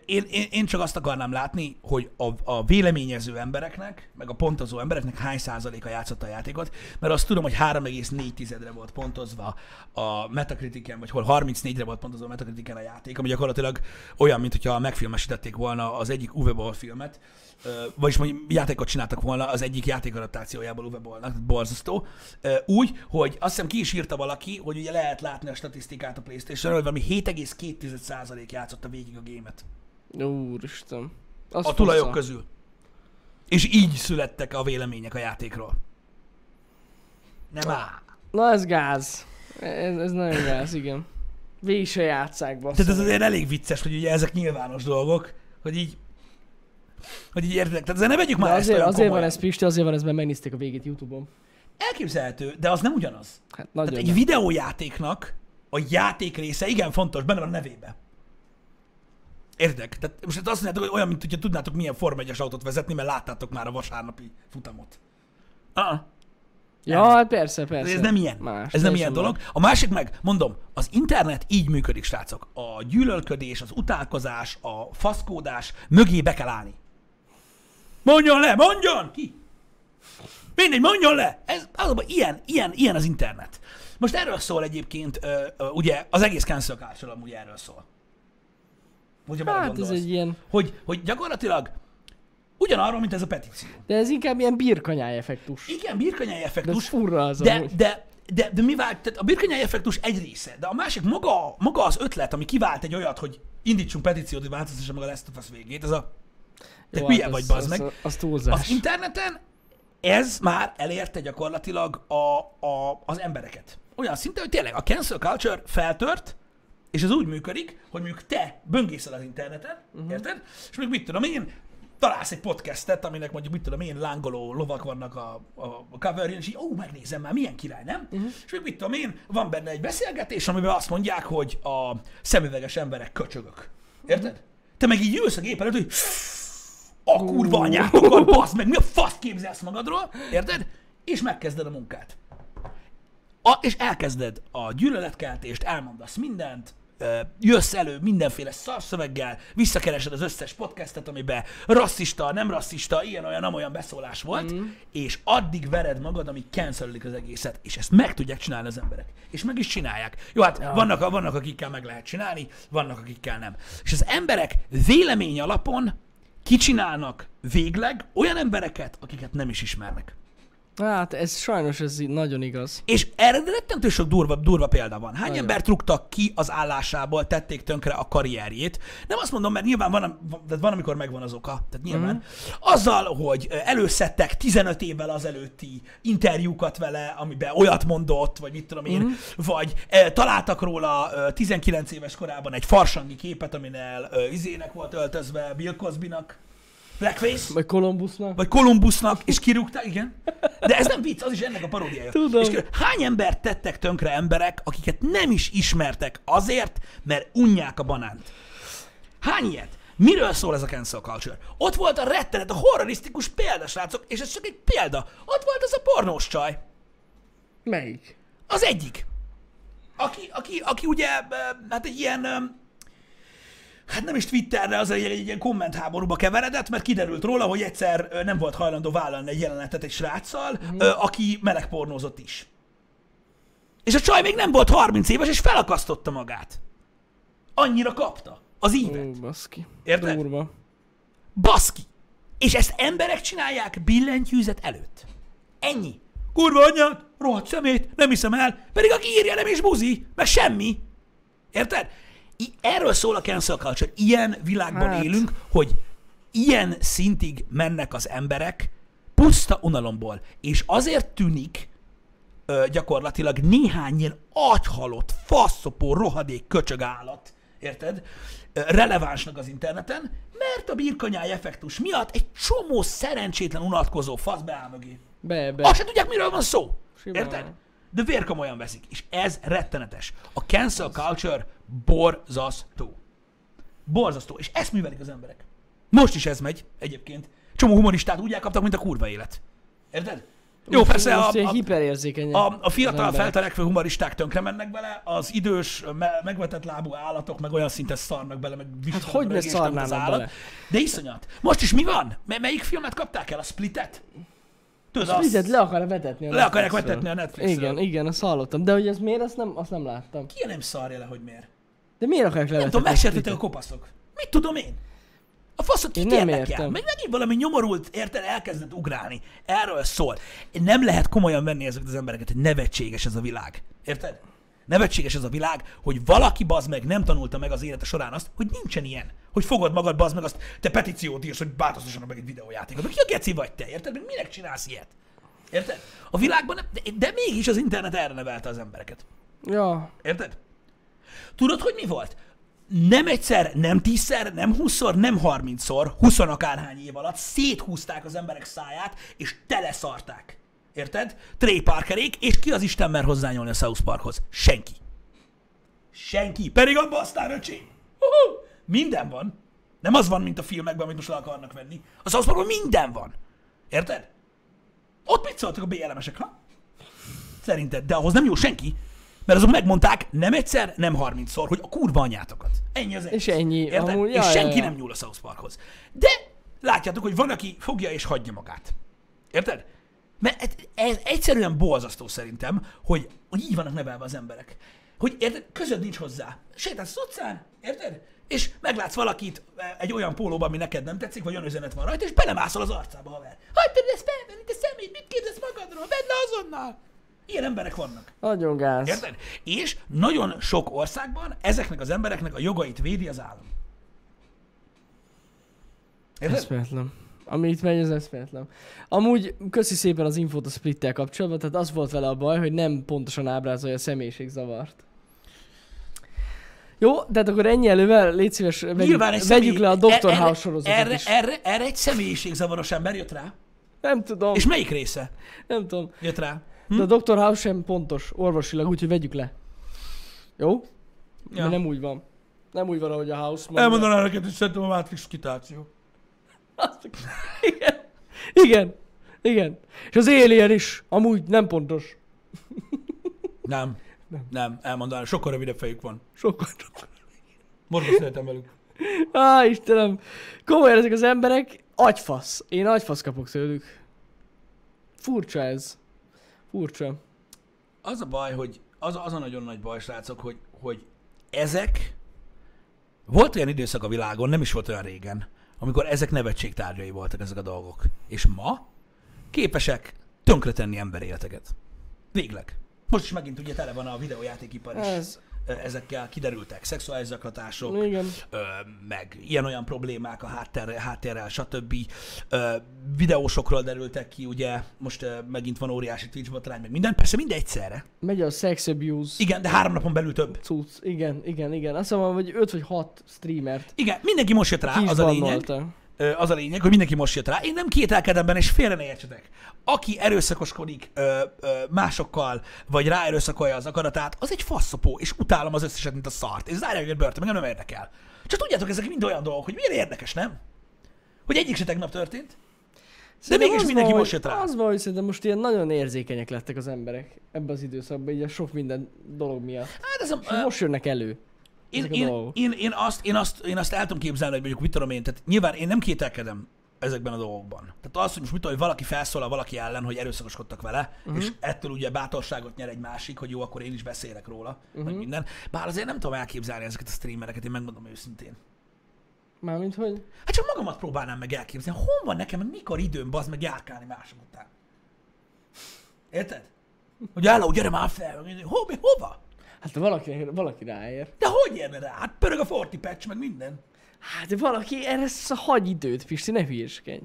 én, én, én csak azt akarnám látni, hogy a, a véleményező embereknek, meg a pontozó embereknek hány százaléka játszott a játékot, mert azt tudom, hogy három egész négy tizedre volt pontozva a Metacritiken, vagy hol harmincnégyre volt pontozva a Metacritiken a játék, ami gyakorlatilag olyan, mintha megfilmesítették volna az egyik Uwe Boll filmet, vagyis mondjuk játékot csináltak volna az egyik játékadaptációjából Uwe Bollnak, borzasztó. Úgy, hogy azt hiszem ki is írta valaki, hogy ugye lehet látni a statisztikát a PlayStation-ről, valami hét egész két tized százalék játszotta végig a gémet. Úristen. Azt a tulajok fosza. Közül. És így születtek a vélemények a játékról. Nem áll. Na ez gáz. Ez, ez nagyon gáz, igen. Végig se játsszák, basszol. Tehát ez azért elég vicces, hogy ugye ezek nyilvános dolgok, hogy így Hogy így értetek, tehát ne vegyük már azért, ezt azért komolyan. Van ez, Pisti, azért van ez, mert megnézték a végét YouTube-on. Elképzelhető, de az nem ugyanaz. Hát tehát egy nem. Videójátéknak a játék része igen fontos, benne van a nevébe. Értek? Tehát most azt mondjátok, hogy olyan, mint hogyha tudnátok milyen Forma egyes autót vezetni, mert láttátok már a vasárnapi futamot. Ah. Ja, hát persze, persze. Ez nem ilyen. Más, ez nem ilyen dolog. A másik meg, mondom, az internet így működik, srácok. A gyűlölködés, az utálkozás, a faszkódás mögé be kell állni. Mondjon le, mondjon! Ki? Mindegy, mondjon le! Ez azonban ilyen, ilyen, ilyen az internet. Most erről szól egyébként, ö, ö, ugye az egész cancel culture amúgy erről szól. Ugye hát ez egy ilyen... Hogy, hogy gyakorlatilag ugyanarról, mint ez a petíció. De ez inkább ilyen birkanyáj effektus. Igen, birkanyáj effektus. De furra az de, amúgy. De, de, de, de mi vált? Tehát a birkanyáj effektus egy része, de a másik maga, maga az ötlet, ami kivált egy olyat, hogy indítsunk petíciót, hogy változtassam meg a Last of Us végét, ez a... Te jó, hülye hát vagy, bazd meg. Az, az, túlzás. Az interneten ez már elérte gyakorlatilag a, a, az embereket. Olyan szinten, hogy tényleg a cancel culture feltört, és ez úgy működik, hogy mondjuk te böngészel az interneten, uh-huh. érted? És mondjuk mit tudom én, találsz egy podcastet, aminek mondjuk mit tudom én, lángoló lovak vannak a, a, a coverjén, és így, ó, megnézem már, milyen király, nem? Uh-huh. És mondjuk mit tudom én, van benne egy beszélgetés, amiben azt mondják, hogy a szemüveges emberek köcsögök. Érted? Uh-huh. Te meg így ülsz a gép előtt, hogy... A kurva anyátokat, bassz meg, mi a fasz képzelsz magadról, érted? És megkezded a munkát. A, és elkezded a gyűlöletkeltést, elmondasz mindent, jössz elő mindenféle szarszöveggel, visszakeresed az összes podcastet, amiben rasszista, nem rasszista, ilyen-olyan, amolyan beszólás volt, mm. és addig vered magad, amíg cancelik az egészet. És ezt meg tudják csinálni az emberek. És meg is csinálják. Jó, hát ja. vannak, vannak, akikkel meg lehet csinálni, vannak, akikkel nem. És az emberek vélemény alapon kicsinálnak végleg olyan embereket, akiket nem is ismernek. Hát ez sajnos ez nagyon igaz. És erre rettentő sok durva, durva példa van. Hány nagyon. Embert rúgtak ki az állásából, tették tönkre a karrierjét. Nem azt mondom, mert nyilván van, van amikor megvan az oka. Tehát nyilván. Mm. Azzal, hogy előszedtek tizenöt évvel azelőtti interjúkat vele, amiben olyat mondott, vagy mit tudom én, mm. vagy e, találtak róla e, tizenkilenc éves korában egy farsangi képet, aminel e, izének volt öltözve, Bill Cosbynak. Blackface? Vagy Kolumbusznak. Vagy Kolumbusznak, és kirúgták, igen. De ez nem vicc, az is ennek a paródiája. Tudom. És kirúg, hány embert tettek tönkre emberek, akiket nem is ismertek azért, mert unják a banánt? Hány ilyet? Miről szól ez a cancel culture? Ott volt a rettenet, a horrorisztikus példa, srácok, és ez csak egy példa. Ott volt az a pornós csaj. Melyik? Az egyik. Aki, aki, aki ugye, hát egy ilyen... Hát nem is Twitterre, az egy, egy ilyen kommentháborúba keveredett, mert kiderült róla, hogy egyszer nem volt hajlandó vállalni egy jelenetet egy sráccal, mm. aki melegpornózott is. És a csaj még nem volt harminc éves, és felakasztotta magát. Annyira kapta az ívet. Ó, baszki. Érted? Durva. Baszki. És ezt emberek csinálják billentyűzet előtt. Ennyi. Kurva anyád, rohadt szemét, nem hiszem el, pedig aki írja nem is buzi, meg semmi. Érted? Erről szól a cancel culture. Ilyen világban hát. Élünk, hogy ilyen szintig mennek az emberek puszta unalomból. És azért tűnik ö, gyakorlatilag néhány ilyen agyhalott, faszopó, rohadék, köcsög állat, érted? Ö, relevánsnak az interneten, mert a birkanyáj effektus miatt egy csomó szerencsétlen unatkozó fasz beáll mögé. Be, be. Azt se tudják, miről van szó. Simán. Érted? De vérkomolyan veszik. És ez rettenetes. A cancel culture borzasztó. Borzasztó. És ezt művelik az emberek. Most is ez megy egyébként. Csomó humoristát úgy elkaptak, mint a kurva élet. Érted? Jó, most persze most a, a, a, a fiatal feltelekvő humoristák tönkre mennek bele, az idős, me- megvetett lábú állatok meg olyan szinten szarnak bele, meg hát hogy ne szarnának bele. De iszonyat. Most is mi van? M- melyik filmet kapták el? A Splitet? Tudod, a Splitet le akarja vetetni a le akarják vetetni a Netflixről. Igen, igen, azt hallottam. De hogy ez miért, azt nem, azt nem láttam. Ki nem szarja le, hogy miért? De miért akarják levetetni? Nem tudom, megsértettek a kopaszok. Mit tudom én? A faszot kit érdekel? Meg megint valami nyomorult, érted, elkezdett ugrálni. Erről szól. Nem lehet komolyan venni ezeket az embereket, hogy nevetséges ez a világ. Érted? Nevetséges ez a világ, hogy valaki bazd meg nem tanulta meg az élete során azt, hogy nincsen ilyen. Hogy fogod magad bazd meg azt, te petíciót írsz, hogy változtassanak meg egy videójátékot. Ki a geci vagy te, érted? Még minek csinálsz ilyet? Érted? A világban nem, de, de mégis az internet erre nevelte az embereket. Ja. Érted? Tudod, hogy mi volt? Nem egyszer, nem tízszer, nem húszszor, nem harmincszor, huszon akárhány év alatt széthúzták az emberek száját, és teleszarták. Érted? Trey Parkerék, és ki az Isten mer hozzányúlni a South Parkhoz? Senki. Senki. Pedig abban aztán öcsém. Uh-huh. Minden van. Nem az van, mint a filmekben, amit most le akarnak venni. A South Parkban minden van. Érted? Ott mit szóltak a bé el em-esek, ha? Szerinted, de ahhoz nem jó senki. Mert azok megmondták nem egyszer, nem harmincszor, hogy a kurva anyátokat. Ennyi az egész. És ennyi. Érted? És senki nem nyúl a South Parkhoz. De látjátok, hogy van, aki fogja és hagyja magát. Érted? Mert ez egyszerűen borzasztó szerintem, hogy, hogy így vannak nevelve az emberek. Hogy érted, közöd nincs hozzá. Sétálsz az utcán, érted? És meglátsz valakit egy olyan pólóban, ami neked nem tetszik, vagy olyan üzenet van rajta, és belemászol az arcába, haver. Hagyd tudod ezt felvenni, te szemét, mit képzelsz magadról? Vedd le azonnal! Ilyen emberek vannak. Nagyon gáz. Érted? És nagyon sok országban ezeknek az embereknek a jogait védi az állam. Érted? Eszméletlen. Ami itt megy, az eszméletlen. Amúgy köszi szépen az infót a Splittel kapcsolatban, tehát az volt vele a baj, hogy nem pontosan ábrázolja a személyiségzavart. Jó, tehát akkor ennyi elővel, légy szíves, vegyük, vegyük le a doktor House sorozatot erre, is. Erre, erre egy személyiségzavaros ember jött rá? Nem tudom. És melyik része? Nem tudom. Jött rá. Hm? De a doktor House sem pontos, orvosilag, úgyhogy vegyük le. Jó? Ja. Mert nem úgy van. Nem úgy van, ahogy a House mondja. Elmondanám neked, hogy szerintem a Matrix kitáció. Igen. Igen. Igen. És az Alien is amúgy nem pontos. Nem. Nem. Nem, elmondanám, sokkal rövidebb fejük van. Sokkal sokkal. Morgos szeretem velük. Á, Istenem. Komolyan ezek az emberek, agyfasz. Én agyfasz kapok tőlük. Furcsa ez. Furcsa. Az a baj, hogy az, az a nagyon nagy baj, srácok, hogy, hogy ezek... Volt olyan időszak a világon, nem is volt olyan régen, amikor ezek nevetségtárgyai voltak ezek a dolgok. És ma képesek tönkretenni emberéleteket. Végleg. Most is megint ugye tele van a videójátékipar is. Ez. Ezekkel kiderültek szexuális zaklatások, igen. Meg ilyen-olyan problémák a háttérrel, háttérrel stb. Videósokról derültek ki, ugye most megint van óriási Twitch botrány, meg minden, persze mind egyszerre. Megy a sex abuse. Igen, de három napon belül több. Cucc. Igen, igen, igen. Azt mondom, hogy öt vagy hat streamert. Igen, mindenki most jött rá, az a lényeg. Az a lényeg, hogy mindenki most jött rá. Én nem kételkedem benne, és félre ne értsetek. Aki erőszakoskodik ö, ö, másokkal, vagy ráerőszakolja az akaratát, az egy faszopó, és utálom az összeset, mint a szart. És zárja őket börtön, meg nem érdekel. Csak tudjátok, ezek mind olyan dolgok, hogy miért érdekes, nem? Hogy egyik se tegnap történt, de mégis mindenki most jött rá. Az van, hogy szerintem most ilyen nagyon érzékenyek lettek az emberek ebben az időszakban, így a sok minden dolog miatt. Hát ez a, és most jönnek elő. Én, én, én, én, azt, én, azt, én azt el tudom képzelni, hogy mondjuk mit tudom én, tehát nyilván én nem kételkedem ezekben a dolgokban. Tehát az, hogy most mit tudom, hogy valaki felszólal valaki ellen, hogy erőszakoskodtak vele, uh-huh. és ettől ugye bátorságot nyer egy másik, hogy jó, akkor én is beszélek róla, uh-huh. meg minden. Bár azért nem tudom elképzelni ezeket a streamereket, én megmondom őszintén. Mármint hogy? Hát csak magamat próbálnám meg elképzelni. Hol van nekem, mikor időm, bazd meg járkálni mások után? Érted? Hogy álló, gyere már fel, Ho, mi, hova? Hát valaki, valaki ráér. De hogy érne rá? Hát pörög a Forti patch, meg minden. Hát de valaki erre hagy időt, Pisti, ne hülyeskedj.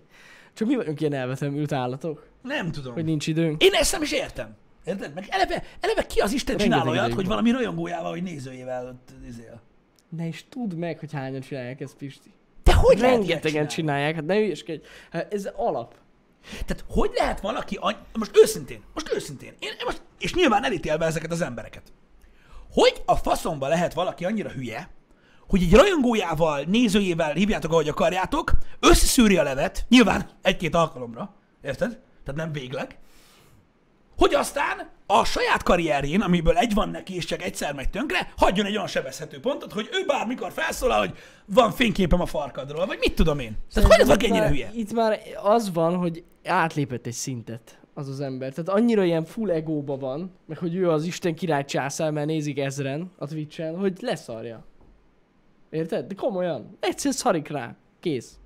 Csak mi vagyunk ilyen elvetemült állatok? Nem tudom. Hogy nincs időnk. Én ezt nem is értem. Érted? Meg eleve, eleve ki az Isten rengeteg csinál olyat, hogy valami rajongójával, vagy nézőjével ott izél. Ne is tudd meg, hogy hányan csinálják ezt, Pisti. De hogy lehet ilyet csinálják? csinálják? Hát ne hülyeskedj. Hát ez alap. Tehát hogy lehet valaki, any... most őszintén, most őszintén, én most... és nyilván elítélve ezeket az embereket. Hogy a faszomba lehet valaki annyira hülye, hogy egy rajongójával, nézőjével, hívjátok ahogy akarjátok, összeszűri a levet, nyilván egy-két alkalomra, érted? Tehát nem végleg. Hogy aztán a saját karrierjén, amiből egy van neki és csak egyszer megy tönkre, hagyjon egy olyan sebezhető pontot, hogy ő bármikor felszólal, hogy van fényképem a farkadról, vagy mit tudom én. Tehát hogy valaki ennyire hülye? Itt már az van, hogy átlépett egy szintet az az ember. Tehát annyira ilyen full egóba van, meg hogy ő az Isten király császár, mert nézik ezren a Twitchen, hogy leszarja. Érted? De komolyan. Egyszer szarik rá. Kész.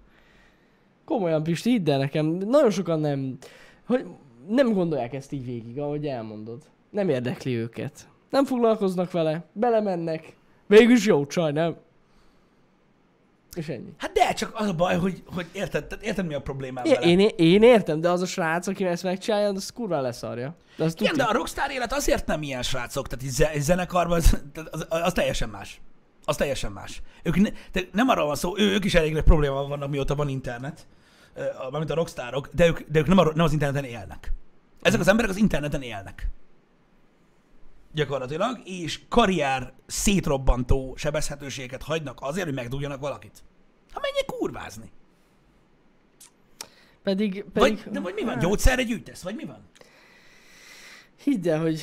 Komolyan, Pisti, hidd el nekem. Nagyon sokan nem... Hogy nem gondolják ezt így végig, ahogy elmondod. Nem érdekli őket. Nem foglalkoznak vele. Belemennek. Végülis jó csaj, nem? És ennyi. Hát de csak az a baj, hogy, hogy érted, érted mi a problémám vele. Én, én értem, de az a srác, aki ezt megcsinálja, az kurván leszarja. De az igen, de a rockstar élet azért nem ilyen srácok, tehát egy zenekarban az, az, az teljesen más. Az teljesen más. Ők ne, nem arról van szó, ők is elég problémával vannak, mióta van internet, mint a rockstarok, de ők, de ők nem, arra, nem az interneten élnek. Ezek az emberek az interneten élnek. Gyakorlatilag, és karrier szétrobbantó sebezhetőségeket hagynak azért, hogy megdugjanak valakit. Ha menjek kurvázni. Pedig... pedig vagy, de vagy mi van? Gyógyszerre gyűjtesz? Vagy mi van? Hidd el, hogy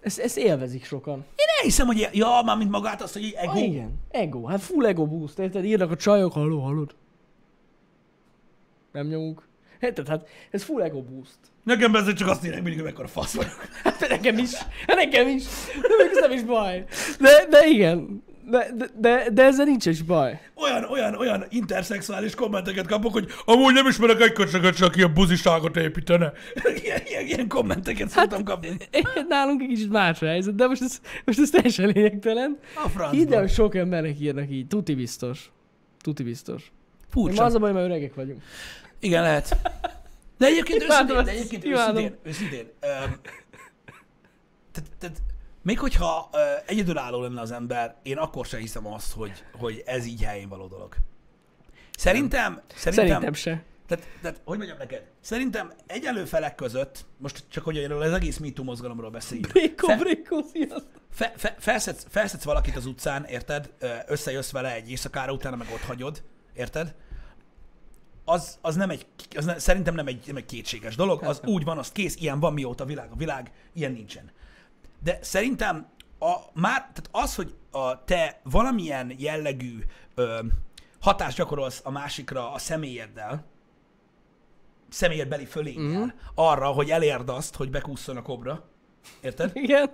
ezt, ezt élvezik sokan. Én elhiszem, hogy ja, már mint magát azt, hogy ego. Ah, igen, ego. Hát full ego boost, érted? Írnak a csajok, halló, hallod? Nem nyomunk. Érted? Hát ez full ego boost. Nekem ezzel csak azt írják mindig, hogy mekkora fasz vagyok. Hát nekem is. Hát nekem is. De még nem is baj. De, de igen. De, de, de ezzel nincs is baj. Olyan, olyan, olyan interszexuális kommenteket kapok, hogy amúgy nem ismerek egy köcsöket, csak ilyen buziságot építene. Ilyen, ilyen, ilyen kommenteket szoktam kapni. Hát, nálunk egy kicsit más helyzet, de most ez, most ez teljesen lényegtelen. A francba. Hidd el, hogy sok embernek írnak így. Tuti biztos. Tuti biztos. Furcsa. Én ma az a baj, mert öregek vagyunk. Igen, lehet. De egyébként őszintén, de egyébként őszintén, őszintén. Tehát még hogyha ö, egyedülálló lenne az ember, én akkor sem hiszem azt, hogy, hogy ez így helyén való dolog. Szerintem... Szerintem, szerintem se. Tehát, tehát, hogy mondjam neked? Szerintem egyenlő felek között, most csak hogy az egész MeToo mozgalomról beszéljünk. Bréko, Fe, bréko, fe, fe, felszedsz, felszedsz valakit az utcán, érted? Összejössz vele egy éjszakára, utána meg ott hagyod, érted? Az, az, nem egy, az ne, szerintem nem egy, nem egy kétséges dolog, az úgy van, az kész, ilyen van mióta a világ, a világ, ilyen nincsen. De szerintem a, már, tehát az, hogy a, te valamilyen jellegű ö, hatást gyakorolsz a másikra a személyeddel, személyedbeli fölénnyel, mm-hmm. arra, hogy elérd azt, hogy bekúszson a kobra. Érted? Igen.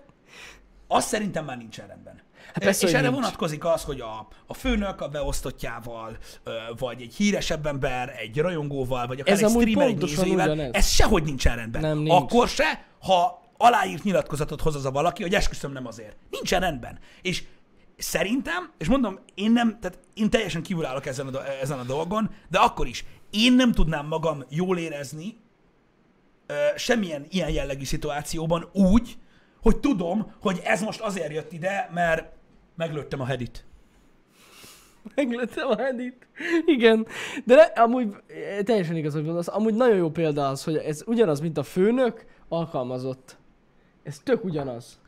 Az szerintem már nincsen rendben. Hát persze, és erre nincs. Vonatkozik az, hogy a, a főnök a beosztottjával, vagy egy híresebb ember, egy rajongóval, vagy akár ez egy streamer egy nézőjével, ez sehogy nincsen rendben. Nem, nincs. Akkor se, ha aláírt nyilatkozatot hoz az a valaki, hogy esküszöm nem azért. Nincsen rendben. És szerintem, és mondom, én nem, tehát én teljesen kívülállok ezen a, ezen a dolgon, de akkor is én nem tudnám magam jól érezni ö, semmilyen ilyen jellegű szituációban úgy, hogy tudom, hogy ez most azért jött ide, mert meglőttem a headit. Meglőttem a headit. Igen. De ne, amúgy teljesen igaz, hogy mondasz. Amúgy nagyon jó példa az, hogy ez ugyanaz, mint a főnök alkalmazott. Ez tök ugyanaz.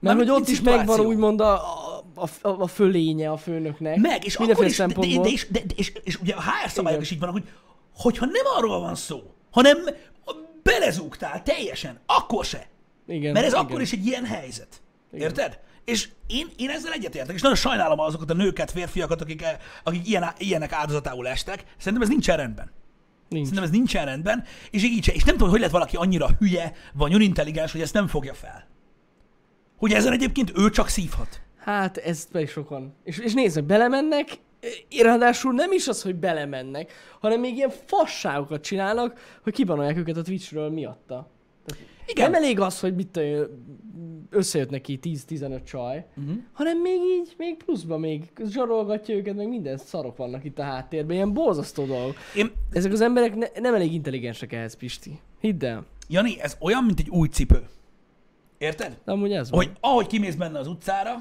Mert hogy ott is megvan úgymond a, a, a, a fölénye a főnöknek. Meg, és akkor is, de, de, de, de, de, és, és ugye a há er szabályok is így vannak, hogy hogyha nem arról van szó, hanem belezúgtál teljesen, akkor se. Igen, mert ez igen. akkor is egy ilyen helyzet. Igen. Érted? És én, én ezzel egyetértek, és nagyon sajnálom azokat a nőket, férfiakat, akik, akik ilyen, ilyenek áldozatául estek. Szerintem ez nincsen rendben. Nincs. Szerintem ez nincsen rendben, és így se. És nem tudom, hogy lett valaki annyira hülye, vagy unintelligens, hogy ezt nem fogja fel. Hogy ezen egyébként ő csak szívhat. Hát, ezt be is sokan. És, és nézd, belemennek, ráadásul nem is az, hogy belemennek, hanem még ilyen fasságokat csinálnak, hogy kibanolják őket a Twitchről miatta. Igen. Nem elég az, hogy mit összejött neki tíz-tizenöt csaj, uh-huh. hanem még így, még pluszban még zsarolgatja őket, meg minden szarok vannak itt a háttérben, ilyen borzasztó dolgok. Én... Ezek az emberek ne, nem elég intelligensek ehhez, Pisti. Hidd el. Jani, ez olyan, mint egy új cipő. Érted? De amúgy ez van. Hogy ahogy kimész benne az utcára,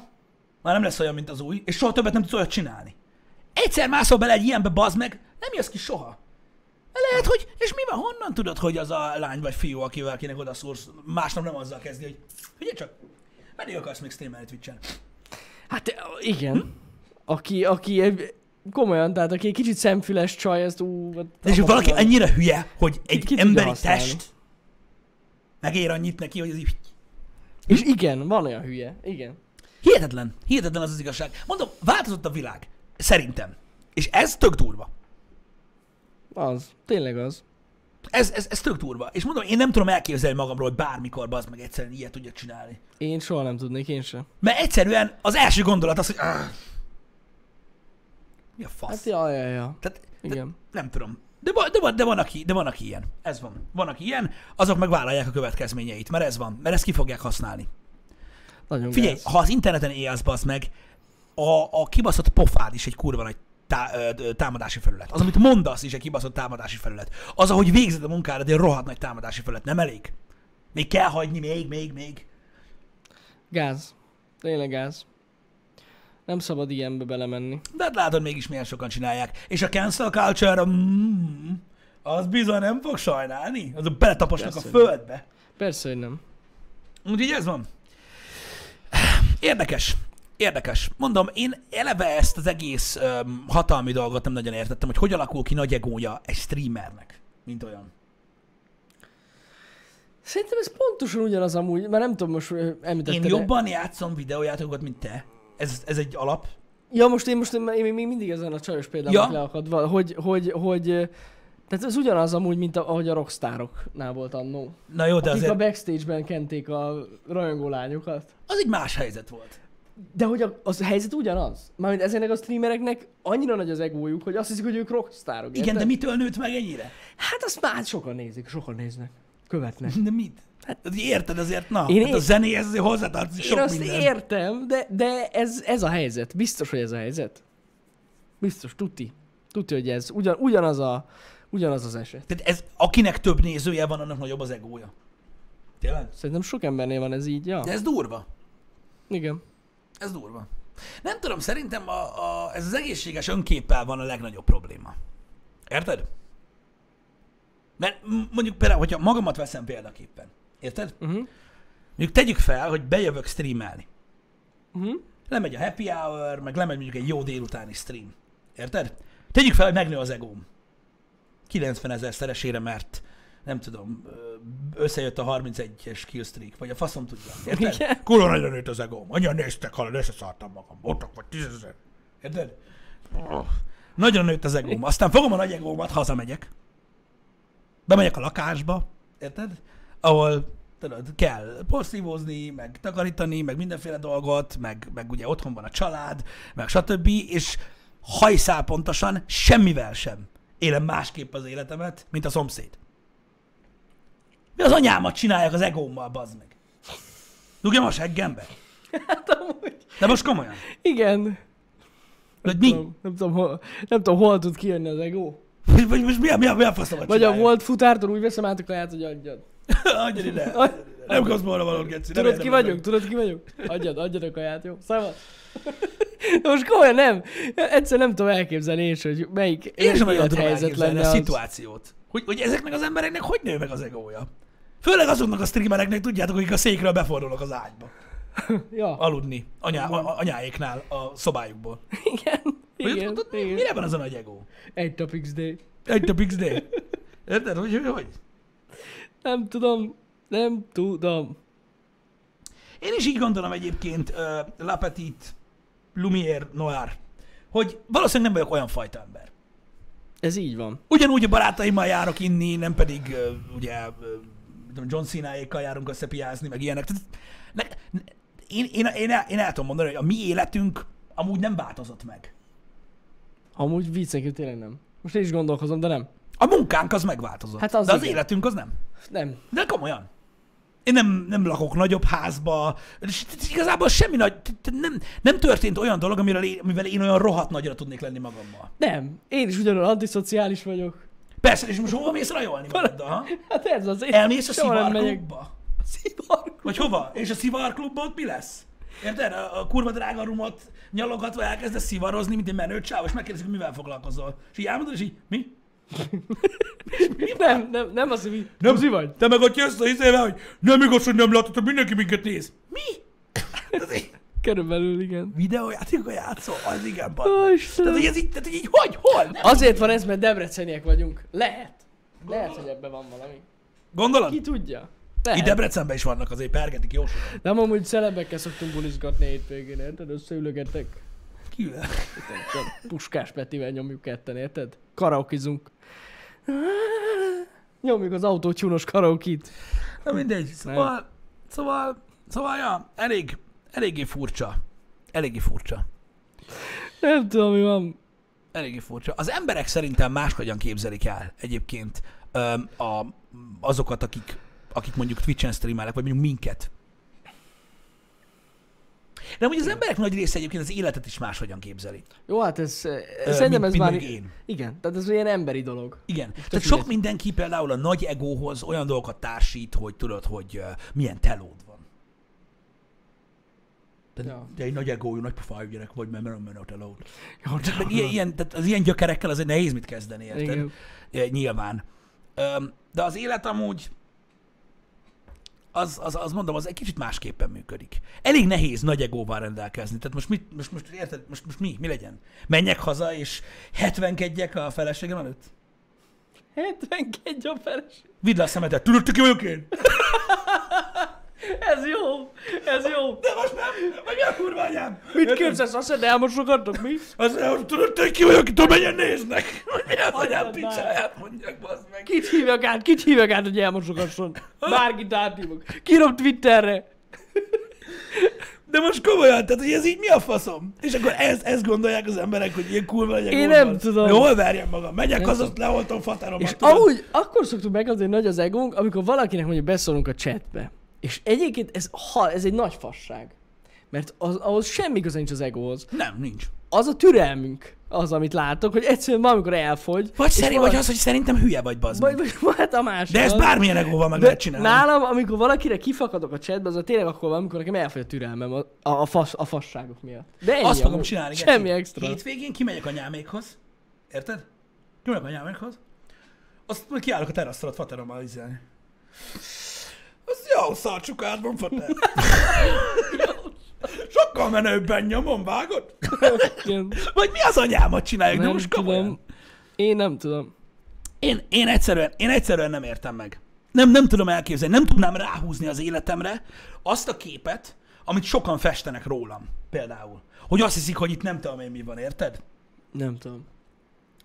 már nem lesz olyan, mint az új, és soha többet nem tudsz olyat csinálni. Egyszer mászol bele egy ilyenbe, bazd meg, nem jössz ki soha. Lehet, hogy... És mi van? Honnan tudod, hogy az a lány vagy fiú, akivel kinek odaszúrsz, másnap nem azzal kezdi, hogy figyelj csak, meddig akarsz még streamelni Twitch-en? Hát igen. Hm? Aki, aki egy... Komolyan, tehát aki egy kicsit szemfüles csaj, ezt ú... És ha valaki van. Annyira hülye, hogy egy ki, ki emberi test megér annyit neki, hogy az így... És igen, van olyan hülye, igen. Hihetetlen, hihetetlen az az igazság. Mondom, változott a világ, szerintem. És ez tök durva. Az, tényleg az. Ez, ez, ez tök durva. És mondom, én nem tudom elképzelni magamról, hogy bármikor bazd meg egyszerűen ilyet tudjak csinálni. Én soha nem tudnék, én sem. Mert egyszerűen az első gondolat az, hogy ah, mi a fasz? Hát ja, ja, ja. Tehát, igen. Tehát, nem tudom. De, de, de, van, aki, de van, aki ilyen. Ez van. Van, aki ilyen, azok meg vállalják a következményeit, mert ez van. Mert ezt ki fogják használni. Nagyon figyelj, gáz. Ha az interneten élsz, bazd meg, a, a kibaszott pofád is egy kurva nagy Tá, ö, támadási felület. Az, amit mondasz, is egy kibaszott támadási felület. Az, ahogy végzed a munkádat, egy rohadt nagy támadási felület. Nem elég? Még kell hagyni, még, még, még. Gáz. Tényleg gáz. Nem szabad ilyenbe belemenni. De hát látod, mégis milyen sokan csinálják. És a cancel culture, mm, az bizony nem fog sajnálni. Azok beletaposnak a földbe. Persze, hogy nem. Úgyhogy ez van. Érdekes. Érdekes. Mondom, én eleve ezt az egész öm, hatalmi dolgot nem nagyon értettem, hogy hogy alakul ki nagy egója egy streamernek, mint olyan. Szerintem ez pontosan ugyanaz amúgy, már nem tudom most említettem. Én jobban de... játszom videójátékokat, mint te. Ez, ez egy alap. Ja, most én most én még mindig ezen a csajos példámat ja. leakadva, hogy, hogy, hogy... Tehát ez ugyanaz amúgy, mint ahogy a rockstaroknál volt annó. Na jó, de akik azért... a backstage-ben kenték a rajongó lányokat. Az egy más helyzet volt. De hogy a, az helyzet ugyanaz. Mármint ezeknek a streamereknek annyira nagy az egójuk, hogy azt hiszik, hogy ők rockstarok. Igen, érte? De mitől nőtt meg ennyire? Hát azt már sokan nézik, sokan néznek, követnek. De mit? Hát, érted azért, na, én hát a zenéhez azért hozzátartozik sok minden. Én azt értem, de, de ez, ez a helyzet. Biztos, hogy ez a helyzet. Biztos, tuti. Tuti, hogy ez ugyan, ugyanaz, a, ugyanaz az eset. Tehát ez, akinek több nézője van, annak nagyobb az egója. Tényleg? Szerintem sok embernél van ez így, ja. De ez durva. Igen. Ez durva. Nem tudom, szerintem a, a, ez az egészséges önképpel van a legnagyobb probléma. Érted? Mert mondjuk például, hogyha magamat veszem példaképpen, érted? Uh-huh. Mondjuk tegyük fel, hogy bejövök streamelni. Uh-huh. Lemegy a happy hour, meg lemegy mondjuk egy jó délutáni stream. Érted? Tegyük fel, hogy megnő az egóm. kilencvenezer szeresére, mert nem tudom, összejött a harmincegyes killstreak, vagy a faszom tudja, érted? Kurva nagyra nőtt az egóm. Annyira néztek, halad, összeszartam magam. Botok vagy tízezer. Érted? Nagyon nőtt az egóm. Aztán fogom a nagy egómat, hazamegyek. Bemegyek a lakásba, érted? Ahol tudod, kell porszívózni, meg takarítani, meg mindenféle dolgot, meg, meg ugye otthon van a család, meg stb. És hajszál pontosan semmivel sem élem másképp az életemet, mint a szomszéd. Mi az anyámat csinálják az egómmal, bazd meg? Dugjam a seggembe? Hát amúgy. De most komolyan? Igen. De mi? Nem, nem, tudom, hol, nem tudom, hol tud kijönni az egó. Vagy most mi a, mi a, mi a faszomat vagy csinálják? A volt futártól úgy veszem át a kaját, hogy adjad. Adjad ide. Nem kapsz volna való, Geci. Tudod ki vagyok? Tudod ki vagyok? Adjad, adjad a kaját, jó? Szabad. Most komolyan nem. Egyszer nem tudom elképzelni és hogy melyik én sem olyan tudom elképzelni a szituációt. Hogy, hogy ezeknek az embereknek hogy nő meg az egója? Főleg azoknak a streamereknek, tudjátok, akik a székről befordulnak az ágyba. Ja. Aludni anyá, a, anyáéknál a szobájukból. Igen. Hogy igen, ott, ott, igen. Mire van az a nagy egó? Egy tap X D. Egy tap X D. Érted? Hogy, hogy, hogy? Nem tudom. Nem tudom. Én is így gondolom egyébként, uh, La Petite Lumière Noir, hogy valószínűleg nem vagyok olyan fajta ember. Ez így van. Ugyanúgy a barátaimmal járok inni, nem pedig uh, ugye uh, John Cena-ékkal járunk összepiázni, meg ilyenek. Tehát, ne, én, én, én, el, én el tudom mondani, hogy a mi életünk amúgy nem változott meg. Amúgy viccekül tényleg nem. Most én is gondolkozom, de nem. A munkánk az megváltozott, hát az de az igen. Életünk az nem. Nem. De komolyan. Én nem, nem lakok nagyobb házba, igazából semmi nagy, nem, nem történt olyan dolog, amivel én, amivel én olyan rohadt nagyra tudnék lenni magammal. Nem. Én is ugyanolyan antiszociális vagyok. Persze, és most hova mész rajolni magaddal? Hát ez az én. Elmész a szivarklubba? A szivarklubba? Vagy hova? És a szivarklubba ott mi lesz? Érted? A, a kurva drága rumot nyalogatva elkezdesz szivarozni, mint egy menő csáv, és megkérdezik, hogy mivel foglalkozol. És így elmondod, és így, mi? Mi nem, nem, nem az, hogy nem zivagy. Te meg ott jössz a hiszével, hogy nem igaz, hogy nem látod, hogy mindenki minket néz. Mi? Körülbelül, igen. Videójátékkal játszol? Az igen, bár. Tehát, hogy ez így, tehát, hogy így hogy, hol? Nem azért van ez, mert debreceniek vagyunk. Lehet. Lehet, hogy ebben van valami. Gondolod? Ki tudja. Itt Debrecenben is vannak azért, pergetik jó sokat. Nem amúgy celebekkel szoktunk bulizgatni hétvégén, érted? Összeülögetek. Kivel? Puskás Petivel nyomjuk ketten, érted? Karaokizunk. Nyomjuk az autócsúnos karaokit. Na mindegy, szóval, szóval, szóval, ja, elég, eléggé furcsa. Eléggé furcsa. Nem tudom, mi van. Eléggé furcsa. Az emberek szerintem máshogyan képzelik el egyébként öm, a, azokat, akik, akik mondjuk Twitch-en streamelnek, vagy mondjuk minket. De ugye az emberek nagy része egyébként az életet is máshogyan képzeli. Jó, hát ez... ez szerintem ez már... én. Igen, tehát ez olyan emberi dolog. Igen. Tehát sok mindenki például a nagy egóhoz olyan dolgokat társít, hogy tudod, hogy milyen telód van. Ja. De egy nagy egójú, nagy pofájú gyerek vagy, mert nem menő a telód. Jó, tehát ilyen, tehát az ilyen gyökerekkel azért nehéz mit kezdeni, érted? Nyilván. De az élet amúgy... Az, az, az mondom, az egy kicsit másképpen működik. Elég nehéz nagy egóval rendelkezni. Tehát most, mit, most, most, érted, most, most mi? Mi legyen? Menjek haza, és hetvenkedjek a feleségem előtt? hetvenkegy a feleségem? Vidd le a szemetet. Tudod, te ki vagyok én? Ez jó. Ez jó. De most nem. Vagy a kurva anyám? Mit képzelsz? Azt mondja, elmosogatok, mi? Azt mondja, tudod, te ki vagyok, tudom, menjen néznek. Milyen anyám picsáját mondjak, bazd meg. Kit hívjak át? Kit hívjak át, hogy elmosogasson? Bárkit áthívok. Kirom Twitterre. De most komolyan, tehát hogy ez így mi a faszom? És akkor ezt, ezt gondolják az emberek, hogy ilyen kurva legyek. Én nem tudom. Jól verjem magam, megyek haza, leoltom fatáromat. És ahogy akkor szoktuk meg azért nagy az egónk, amikor valakinek mondjuk beszólunk a chatbe. És egyébként ez, ha, ez egy nagy fasság, mert az, ahhoz semmi igazán nincs az egóhoz. Nem, nincs. Az a türelmünk az, amit látok, hogy egyszerűen valamikor elfogy. Vagy, szerint, valaki... vagy az, hogy szerintem hülye vagy, bazd meg. Vagy, vagy hát a másik. De ez bármilyen egóval meg lehet csinálni. Nálam, amikor valakire kifakadok a chatbe, az a tényleg akkor van, amikor nekem elfogy a türelmem a, a, fas, a fasságok miatt. De ennyi, azt fogom csinálni. Semmi extra. Hétvégén kimegyek anyámékhoz. Érted? Kimegyek anyámékhoz. Azt majd kiállok a teraszra, faterommal izzelni. Az jó szárcsukádban, fater. Sokkal menőbben nyomom, vágod? Vagy mi az anyámat csináljuk, de most komolyan? Én nem tudom. Én, én, egyszerűen, én egyszerűen nem értem meg. Nem, nem tudom elképzelni, nem tudnám ráhúzni az életemre azt a képet, amit sokan festenek rólam, például. Hogy azt hiszik, hogy itt nem tudom én mi van, érted? Nem tudom.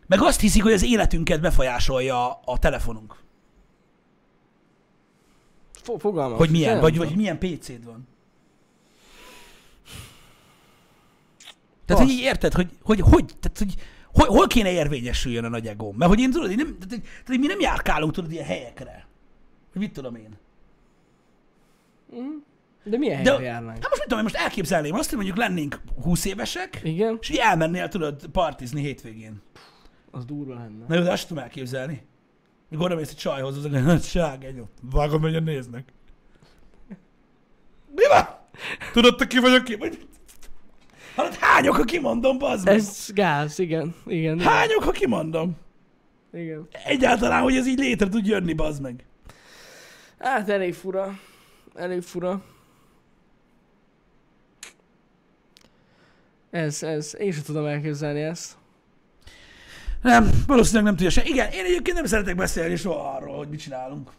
Meg azt hiszik, hogy az életünket befolyásolja a telefonunk. Fogalmam. Hogy milyen, vagy, vagy milyen pé céd van. Tehát, hogy így érted, hogy hogy, hogy, tehát, hogy hol, hol kéne érvényesüljön a nagy egóm? Mert hogy én tudod, én nem, tehát, tehát, hogy mi nem járkálunk, tudod, ilyen helyekre. Hogy mit tudom én. Mm. De milyen helyre járnánk? Hát most mit tudom, én most elképzelném azt, hogy mondjuk lennénk húsz évesek, igen, és így elmennél, tudod, partizni hétvégén. Az durva lenne. Na jó, de azt tudom elképzelni. Mikor oda mész egy csajhoz, az egy nagyság, egy ott vágom, hogy néznek. Mi van? Tudod, te ki vagyok én? Hát hányok, ha kimondom, bazd meg. Ez gáz, igen, igen. Hányok, ha kimondom. Igen. Egyáltalán, hogy ez így létre tud jönni, bazd meg. Hát elég fura. Elég fura. Ez, ez. Én sem tudom elképzelni ezt. Nem, valószínűleg nem tudja se. Igen, én egyébként nem szeretek beszélni soha arról, hogy mit csinálunk.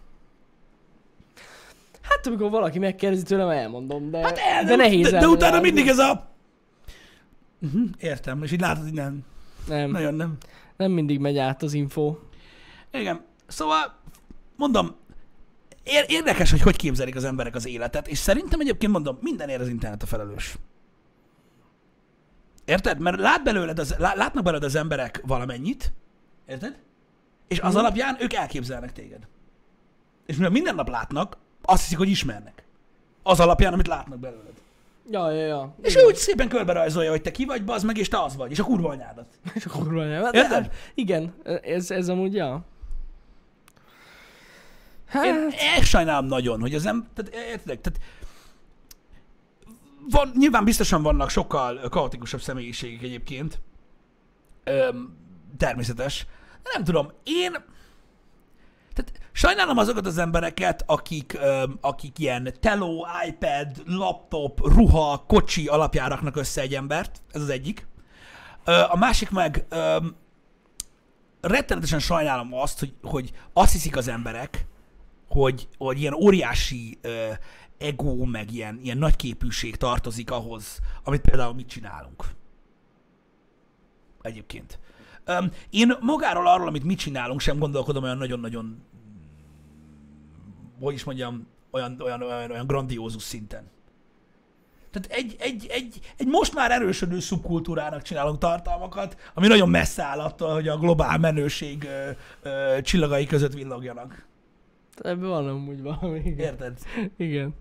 Hát amikor valaki megkérdezi tőlem, elmondom, de, hát el, de nehéz. De, de utána mindig ez a... Uh-huh, értem, és így látod, hogy nem. Nem. Nagyon nem. Nem mindig megy át az info. Igen, szóval mondom, érdekes, hogy hogy képzelik az emberek az életet, és szerintem egyébként mondom, mindenért az internet a felelős. Érted? Mert lát belőled az, látnak belőled az emberek valamennyit, érted? És az alapján ők elképzelnek téged. És mivel minden nap látnak, azt hiszik, hogy ismernek. Az alapján, amit látnak belőled. Ja, ja, ja. És igen, ő úgy szépen körberajzolja, hogy te ki vagy, bazd meg, és te az vagy, és a kurva anyádat. És a kurva anyádat. Érted? Igen, ez, ez amúgy, ja. Hát... Én elsajnálom nagyon, hogy az nem... Tehát, értedek, tehát... Van, nyilván biztosan vannak sokkal kaotikusabb személyiségek egyébként. Öm, természetes. De nem tudom, én... Tehát sajnálom azokat az embereket, akik, öm, akik ilyen teló, iPad, laptop, ruha, kocsi alapján raknak össze egy embert. Ez az egyik. Ö, a másik meg... Öm, rettenetesen sajnálom azt, hogy, hogy azt hiszik az emberek, hogy, hogy ilyen óriási ö, ego, meg ilyen, ilyen nagyképűség tartozik ahhoz, amit például mit csinálunk. Egyébként. Öm, én magáról arról, amit mit csinálunk, sem gondolkodom olyan nagyon-nagyon, hogy is mondjam, olyan, olyan, olyan, olyan grandiózus szinten. Tehát egy, egy, egy, egy most már erősödő szubkultúrának csinálunk tartalmakat, ami nagyon messze áll attól, hogy a globál menőség ö, ö, csillagai között villogjanak. Ebben van amúgy valami. Igen. Érted? Igen.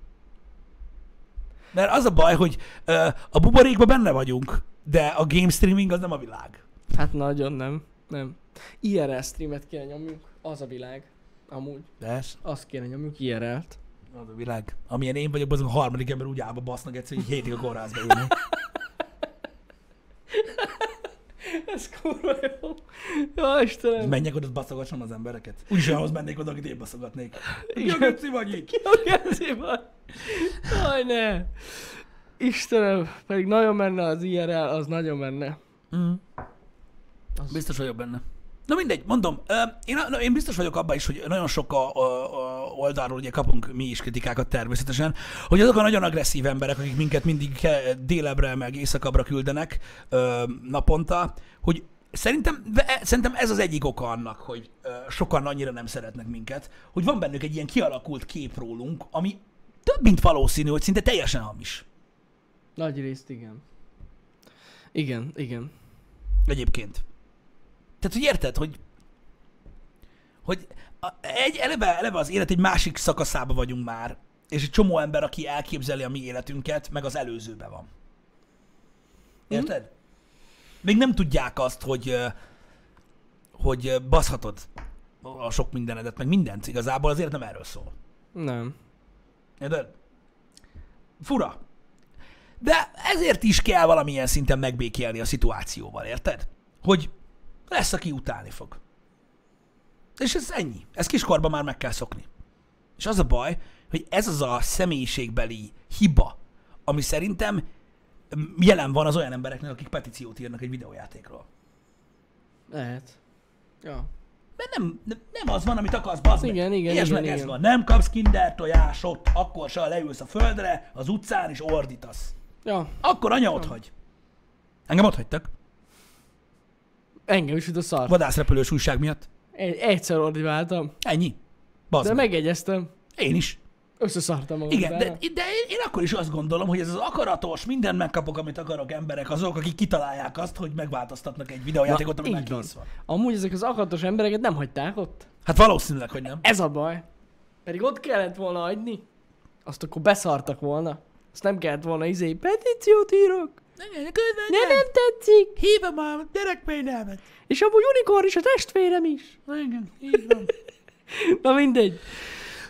Mert az a baj, hogy ö, a buborékban benne vagyunk, de a game streaming az nem a világ. Hát nagyon nem. Nem. i er el streamet kéne nyomjuk, az a világ. Amúgy. Lesz. Azt kéne nyomjuk, i er el-t. Az a világ. Amilyen én vagyok, az a harmadik ember úgy állba basznak egyszer, hogy hétig a kórházba ülni. Ez kurva jó. Ja, Istenem. Menjek oda, baszogassam az embereket. Úgyis ahhoz mennék oda, akit én baszogatnék. Ki a geci vagy itt? Ki a geci vagy? Jaj, ne. Istenem, pedig nagyon menne az i er el, az nagyon menne. Mm. Az... Biztos vagyok benne. Na mindegy, mondom, én, én biztos vagyok abban is, hogy nagyon sok a, a, a oldalról ugye kapunk mi is kritikákat természetesen, hogy azok a nagyon agresszív emberek, akik minket mindig délebre meg éjszakabbra küldenek naponta, hogy szerintem, szerintem ez az egyik oka annak, hogy sokan annyira nem szeretnek minket, hogy van bennük egy ilyen kialakult kép rólunk, ami több mint valószínű, hogy szinte teljesen hamis. Nagy részt igen. Igen, igen. Egyébként. Tehát, hogy érted, hogy, hogy egy, eleve, eleve az élet egy másik szakaszába vagyunk már, és egy csomó ember, aki elképzeli a mi életünket, meg az előzőben van. Érted? Mm. Még nem tudják azt, hogy, hogy baszhatod a sok mindenedet, meg mindent igazából, az élet nem erről szól. Nem. Érted? Fura. De ezért is kell valamilyen szinten megbékélni a szituációval, érted? Hogy lesz, aki utálni fog. És ez ennyi. Ez kiskorban már meg kell szokni. És az a baj, hogy ez az a személyiségbeli hiba, ami szerintem jelen van az olyan embereknek, akik petíciót írnak egy videójátékról. Lehet. Ja. Mert nem, nem az van, amit akarsz, bazd meg. Igen, igen, igen, meg igen. Ez van. Nem kapsz kinder tojásot, akkor se leülsz a földre, az utcán is ordítasz. Ja. Akkor anya otthagy. Engem otthagytak. Engem is ide szart. Vadászrepülős újság miatt. Egy, egyszer ordiváltam. Ennyi. Bazd de meg. Megegyeztem. Én is. Összeszartam magam. Igen, de, de én akkor is azt gondolom, hogy ez az akaratos, mindent megkapok, amit akarok emberek, azok, akik kitalálják azt, hogy megváltoztatnak egy videójátékot, ami már kész van. Amúgy ezek az akaratos embereket nem hagyták ott. Hát valószínűleg, hogy nem. Ez a baj. Pedig ott kellett volna hagyni. Azt akkor beszartak volna. Azt nem kellett volna izé, petíciót írok. Ne, ne, nem tetszik. Hívom a gyerekvédelmet. És amúgy Unicorn is a testvérem is. Na igen, így van. Na mindegy.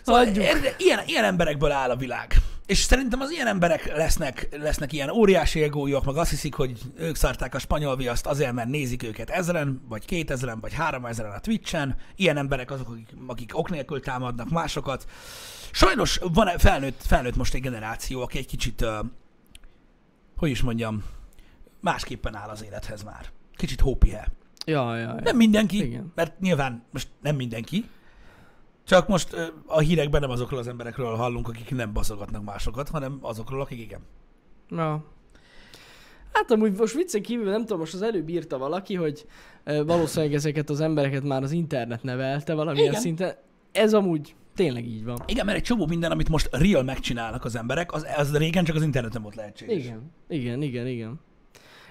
Szóval ilyen, ilyen emberekből áll a világ. És szerintem az ilyen emberek lesznek, lesznek ilyen óriási egójúak, meg azt hiszik, hogy ők szarták a spanyol viaszt azért, mert nézik őket ezeren, vagy kétezeren, vagy háromezeren a Twitchen. Ilyen emberek azok, akik, akik ok nélkül támadnak másokat. Sajnos van felnőtt, felnőtt most egy generáció, aki egy kicsit, uh, hogy is mondjam, másképpen áll az élethez már. Kicsit hópihe. Ja, ja, ja. Nem mindenki, igen. Mert nyilván most nem mindenki. Csak most a hírekben nem azokról az emberekről hallunk, akik nem baszogatnak másokat, hanem azokról, akik igen. Na. Hát amúgy most viccen kívül, nem tudom, most az előbb írta valaki, hogy valószínűleg ezeket az embereket már az internet nevelte valamilyen igen. Szinten. Ez amúgy tényleg így van. Igen, mert egy csomó minden, amit most real megcsinálnak az emberek, az, az régen csak az interneten volt lehetséges. Igen, igen, igen, igen.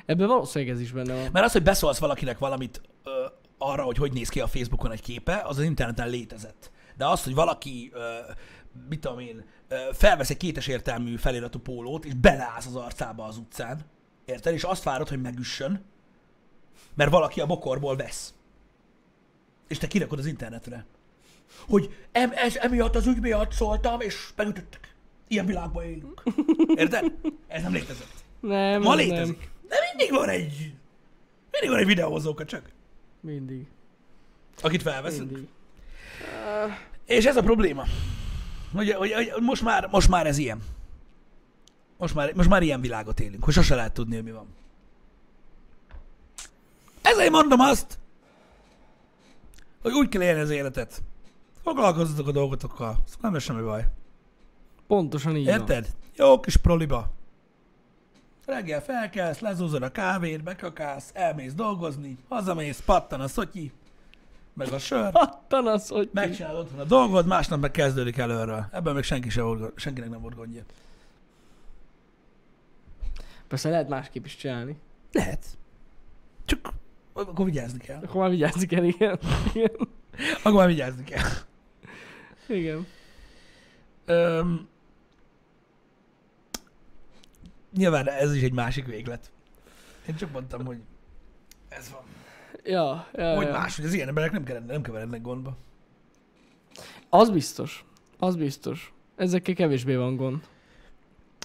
Ebben valószínűleg ez is benne van. Mert az, hogy beszólsz valakinek valamit ö, arra, hogy hogy néz ki a Facebookon egy képe, az az interneten létezett. De az, hogy valaki, uh, mit tudom én, uh, felvesz egy kétes értelmű feliratú pólót, és beleállsz az arcába az utcán, érted? És azt várod, hogy megüssön, mert valaki a bokorból vesz. És te kirakod az internetre. Hogy em, ez emiatt az ügy miatt szóltam, és megütöttek. Ilyen világban élünk. Érted? Ez nem létezett. Nem, ma létezik. Nem. De mindig van egy... Mindig van egy videóhozóka csak. Mindig. Akit felveszünk. Mindig. Uh... És ez a probléma, hogy, hogy, hogy most, már, most már ez ilyen. Most már, most már ilyen világot élünk, hogy sose lehet tudni, hogy mi van. Ezért mondom azt, hogy úgy kell élni az életet. Foglalkozzatok a dolgotokkal, szóval nem lesz semmi baj. Pontosan így. Érted? Van. Jó kis proliba. Reggel felkelsz, lezúzod a kávét, bekakálsz, elmész dolgozni, hazamész, pattan a szotyi. Meg a sör, Atanasz, hogy megcsinálod otthon a dolgod, másnap meg kezdődik előről. Ebben még senki se volt, senkinek nem volt gondja. Persze lehet másképp is csinálni. Lehet. Csak akkor vigyázni kell. Akkor már vigyázni kell, igen. igen. Akkor már vigyázni kell. Igen. Öm, nyilván ez is egy másik véglet. Én csak mondtam, hogy ez van. Ja, ja, hogy ja. Más, hogy az ilyen emberek nem, nem keverednek gondba. Az biztos. Az biztos. Ezekkel kevésbé van gond.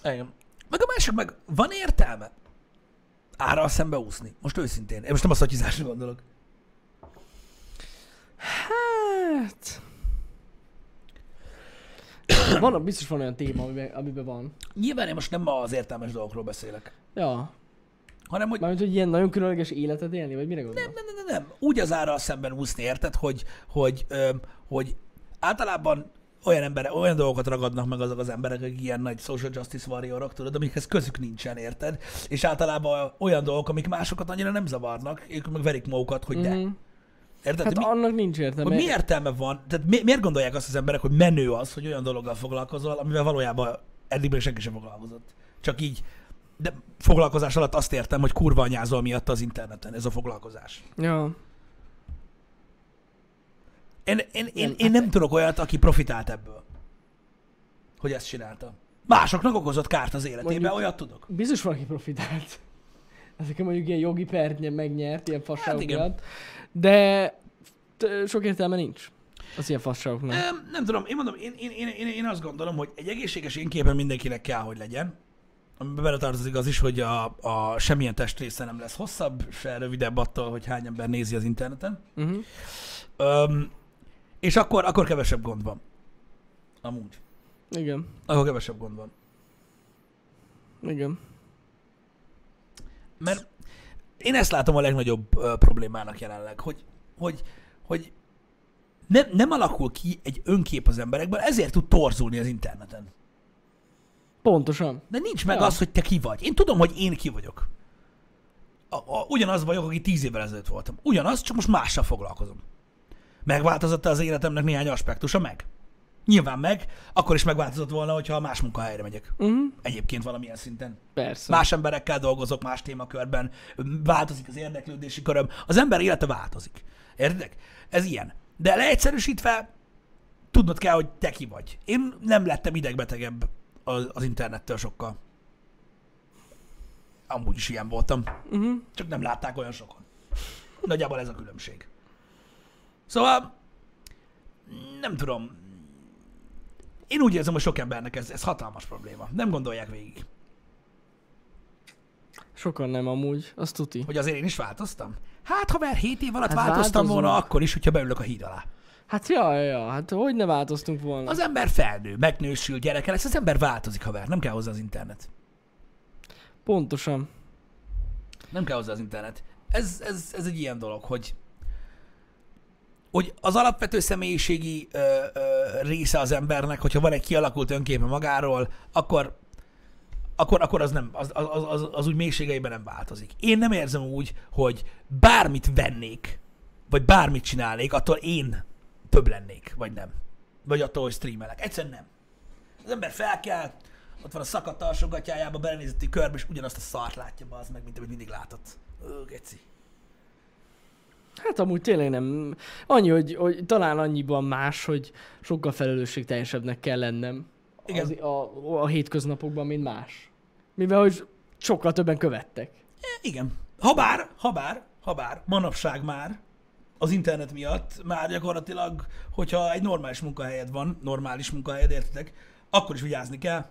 Igen. Meg a másik meg, van értelme árral szembe úszni? Most őszintén. Én most nem a szatyizásra gondolok. Hát... van, biztos van olyan téma, amiben, amiben van. Nyilván én most nem az értelmes dolgokról beszélek. Ja. Hanem, hogy... Mármint, hogy ilyen nagyon különleges életet élni, vagy mire gondolsz? Nem, nem, nem, nem. Úgy az árral szemben úszni, érted, hogy, hogy, öm, hogy általában olyan, ember, olyan dolgokat ragadnak meg azok az emberek, akik ilyen nagy social justice warriorok, tudod, amikhez közük nincsen, érted? És általában olyan dolgok, amik másokat annyira nem zavarnak, ők meg verik magukat, hogy de. Mm-hmm. Érted? Hát mi, annak nincs értelme. Mi értelme van? Tehát mi, miért gondolják azt az emberek, hogy menő az, hogy olyan dologgal foglalkozol, amivel valójában eddig még senki sem foglalkozott. Csak így. De foglalkozás alatt azt értem, hogy kurva anyázol miatt az interneten, ez a foglalkozás. Ja. Én, én, én, én nem tudok olyat, aki profitált ebből, hogy ezt csinálta. Másoknak okozott kárt az életében, mondjuk, olyat tudok. Biztos valaki profitált. Ezeken mondjuk ilyen jogi pert megnyert, ilyen fasságokat, hát de sok értelme nincs. Az ilyen fasságoknak. Nem, nem tudom, én mondom, én, én, én, én azt gondolom, hogy egy egészséges énképen mindenkinek kell, hogy legyen. Amiben beletartozik az is, hogy a, a semmilyen testrésze nem lesz hosszabb, se rövidebb attól, hogy hány ember nézi az interneten. Uh-huh. Öm, és akkor, akkor kevesebb gond van. Amúgy. Igen. Akkor kevesebb gond van. Igen. Mert én ezt látom a legnagyobb uh, problémának jelenleg, hogy, hogy, hogy nem, nem alakul ki egy önkép az emberekből, ezért tud torzulni az interneten. Pontosan. De nincs meg ja. az, hogy te ki vagy. Én tudom, hogy én ki vagyok. A, a, ugyanaz vagyok, aki tíz évvel ezelőtt voltam. Ugyanaz, csak most mással foglalkozom. Megváltozott az életemnek néhány aspektusa? Meg. Nyilván meg. Akkor is megváltozott volna, hogyha más munkahelyre megyek. Uh-huh. Egyébként valamilyen szinten. Persze. Más emberekkel dolgozok, más témakörben. Változik az érdeklődési köröm. Az ember élete változik. Értedek? Ez ilyen. De leegyszerűsítve tudnod kell, hogy te ki vagy. Én nem lettem idegbetegebb az, az internettől sokkal. Amúgy is ilyen voltam. Uh-huh. Csak nem látták olyan sokan. Nagyjából ez a különbség. Szóval nem tudom. Én úgy érzem, hogy sok embernek ez, ez hatalmas probléma. Nem gondolják végig. Sokan nem amúgy, azt tuti. Hogy azért én is változtam? Hát ha már hét év alatt hát változtam változunk. volna, akkor is, hogyha beülök a híd alá. Hát jaj, ja, hát hogy ne változtunk volna? Az ember felnő, megnősül, gyereke lesz, az ember változik, haver, nem kell hozzá az internet. Pontosan. Nem kell hozzá az internet. Ez, ez, ez egy ilyen dolog, hogy, hogy az alapvető személyiségi ö, ö, része az embernek, hogyha van egy kialakult önképe magáról, akkor, akkor, akkor az, nem, az, az, az, az úgy mélységeiben nem változik. Én nem érzem úgy, hogy bármit vennék, vagy bármit csinálnék, attól én több lennék, vagy nem. Vagy attól, hogy streamelek. Egyszerűen nem. Az ember fel kell, ott van a szakadt alsógatyájába, belenézett egy körbe, és ugyanazt a szart látja be az meg, mint amit mindig látott. Ö, geci. Hát amúgy tényleg nem. Annyi, hogy, hogy talán annyiban más, hogy sokkal felelősségteljesebbnek kell lennem az, a, a hétköznapokban, mint más. Mivel, hogy sokkal többen követtek. Igen. Habár, habár, habár, manapság már az internet miatt már gyakorlatilag, hogyha egy normális munkahelyed van, normális munkahelyed, értitek, akkor is vigyázni kell,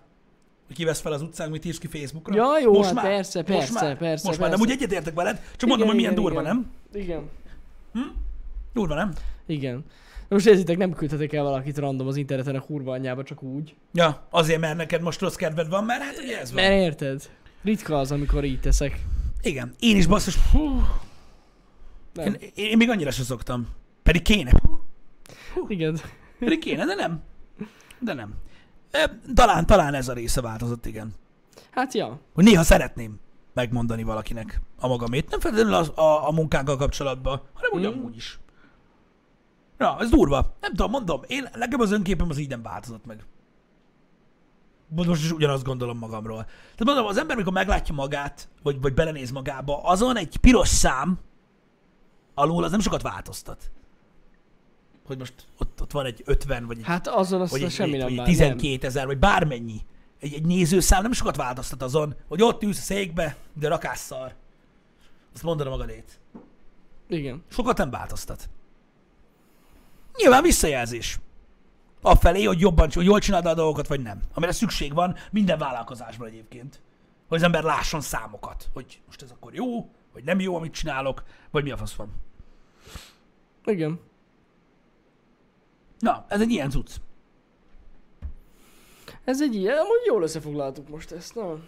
hogy kivesz fel az utcán, mit írsz ki Facebookra. Ja, jó, most hát már, persze, persze, most persze, már, persze. Most persze. Már, de úgy egyetértek veled, csak igen, mondom, hogy milyen igen, durva, igen. nem? Igen. Hm? Durva, nem? Igen. Most érzitek, nem küldhetek el valakit random az interneten a kurva anyjába, csak úgy. Ja, azért, mert neked most rossz kedved van, mert hát ugye ez van. Mert érted? Ritka az, amikor így teszek. Igen. Én is basszus. Hú. Én, én még annyira sem szoktam. Pedig kéne. Hú. Igen. Pedig kéne, de nem. De nem. Talán, talán ez a része változott, igen. Hát ja. Hogy néha szeretném megmondani valakinek a magamét. Nem feltétlenül a, a, a munkánkkal kapcsolatban, hanem hmm. ugyanúgy is. Na, ez durva. Nem tudom, mondom. Én, nekem az önképem az így nem változott meg. Most is ugyanazt gondolom magamról. Tehát mondom, az ember, mikor meglátja magát, vagy, vagy belenéz magába, azon egy piros szám alól az nem sokat változtat. Hogy most ott, ott van egy ötven, vagy egy, hát azon vagy egy, semmi egy, nem egy tizenkét ezer, vagy bármennyi. Egy, egy nézőszám nem sokat változtat azon, hogy ott ülsz a székbe, de rakásszar. Azt mondaná magadét. Igen. Sokat nem változtat. Nyilván visszajelzés. Afelé, hogy jobban, hogy jól csinálod a dolgokat, vagy nem. Amire szükség van minden vállalkozásban egyébként. Hogy az ember lásson számokat. Hogy most ez akkor jó, vagy nem jó, amit csinálok, vagy mi a fasz van. Igen. Na, ez egy ilyen cucc. Ez egy ilyen, amúgy jól összefoglaltuk most ezt, nem?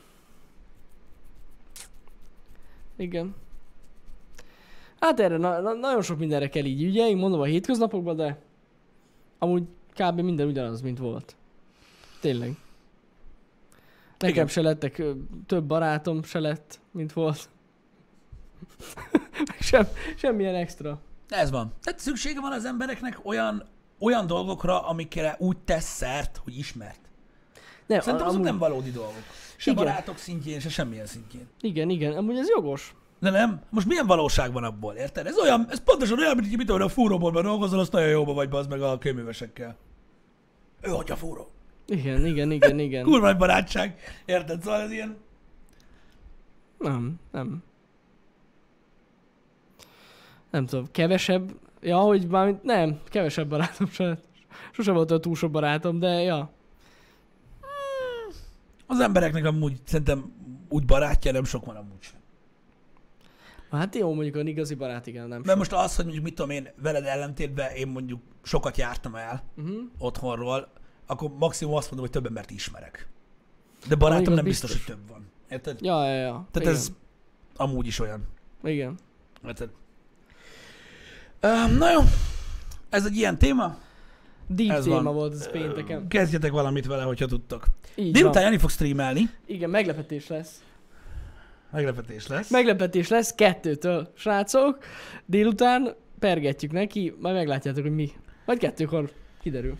Igen. Hát erre na, na, nagyon sok mindenre kell így, ugye? Én mondom a hétköznapokban, de amúgy kb. Minden ugyanaz, mint volt. Tényleg. Nekem igen. se lettek, több barátom se lett, mint volt. Sem, semmilyen extra. Ez van. Tehát szüksége van az embereknek olyan, olyan dolgokra, amikre úgy tesz szert, hogy ismert. Nem, szerintem azok amúgy... nem valódi dolgok. Se igen. barátok szintjén, se semmilyen szintjén. Igen, igen. Amúgy ez jogos. De nem? Most milyen valóság van abból, érted? Ez olyan, ez pontosan olyan, mint mit tudom, a fúróborban dolgozol, azt nagyon jóba vagy, bazd meg a kőművesekkel. Ő hogy a fúró. Igen, igen, igen, igen. Kurva egy barátság. Érted? Szóval ez ilyen... Nem, nem. Nem tudom, kevesebb... Ja, hogy már... Nem, kevesebb barátom sem. Sose volt a túl sok barátom, de ja. Az embereknek amúgy, szerintem úgy barátja nem sok van amúgy sem. Hát jó, mondjuk az igazi barát, igen, nem. De most az, hogy mondjuk mit tudom én, veled ellentétben én mondjuk sokat jártam el uh-huh. otthonról, akkor maximum azt mondom, hogy több embert ismerek. De barátom ah, nem biztos, biztos, hogy több van. Érted? Ja, ja, ja. Tehát igen. ez amúgy is olyan. Igen. Érted? Um, na jó. Ez egy ilyen téma? Deep ez téma van. Volt ez pénteken. Kezdjetek valamit vele, hogyha tudtok. Így délután Jani fog streamelni. Igen, meglepetés lesz. Meglepetés lesz. Meglepetés lesz kettőtől, srácok. Délután pergetjük neki, majd meglátjátok, hogy mi. Majd kettőkor kiderül.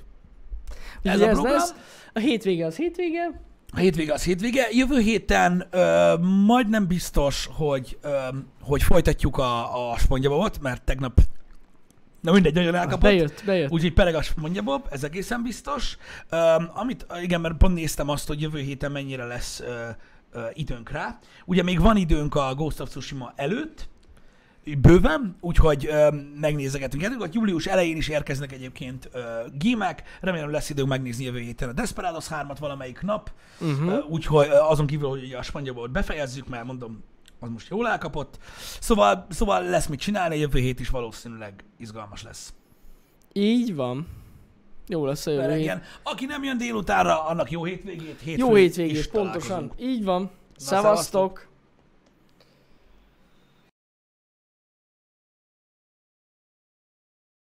Ez ugye a ez program. Lesz. A hétvége az hétvége. A hétvége az hétvége. Jövő héten ö, majdnem biztos, hogy, ö, hogy folytatjuk a, a Spongebobot, mert tegnap na mindegy, nagyon elkapott. Bejött, bejött. Úgyhogy pereg a Spongebob, ez egészen biztos. Um, amit, igen, mert pont néztem azt, hogy jövő héten mennyire lesz uh, uh, időnk rá. Ugye még van időnk a Ghost of Tsushima előtt, bőven, úgyhogy um, megnézegetünk. Előtt, július elején is érkeznek egyébként uh, gémek, remélem lesz időnk megnézni jövő héten a Desperados hármat valamelyik nap, uh-huh. uh, úgyhogy uh, azon kívül, hogy a Spongebobot befejezzük, mert mondom, az most jól elkapott. Szóval, szóval lesz mit csinálni, jövő hét is valószínűleg izgalmas lesz. Így van. Jó lesz a jövő hét. Aki nem jön délutánra, annak jó hétvégét, hétfőn jó hétvégét, pontosan. Így van. Szevasztok!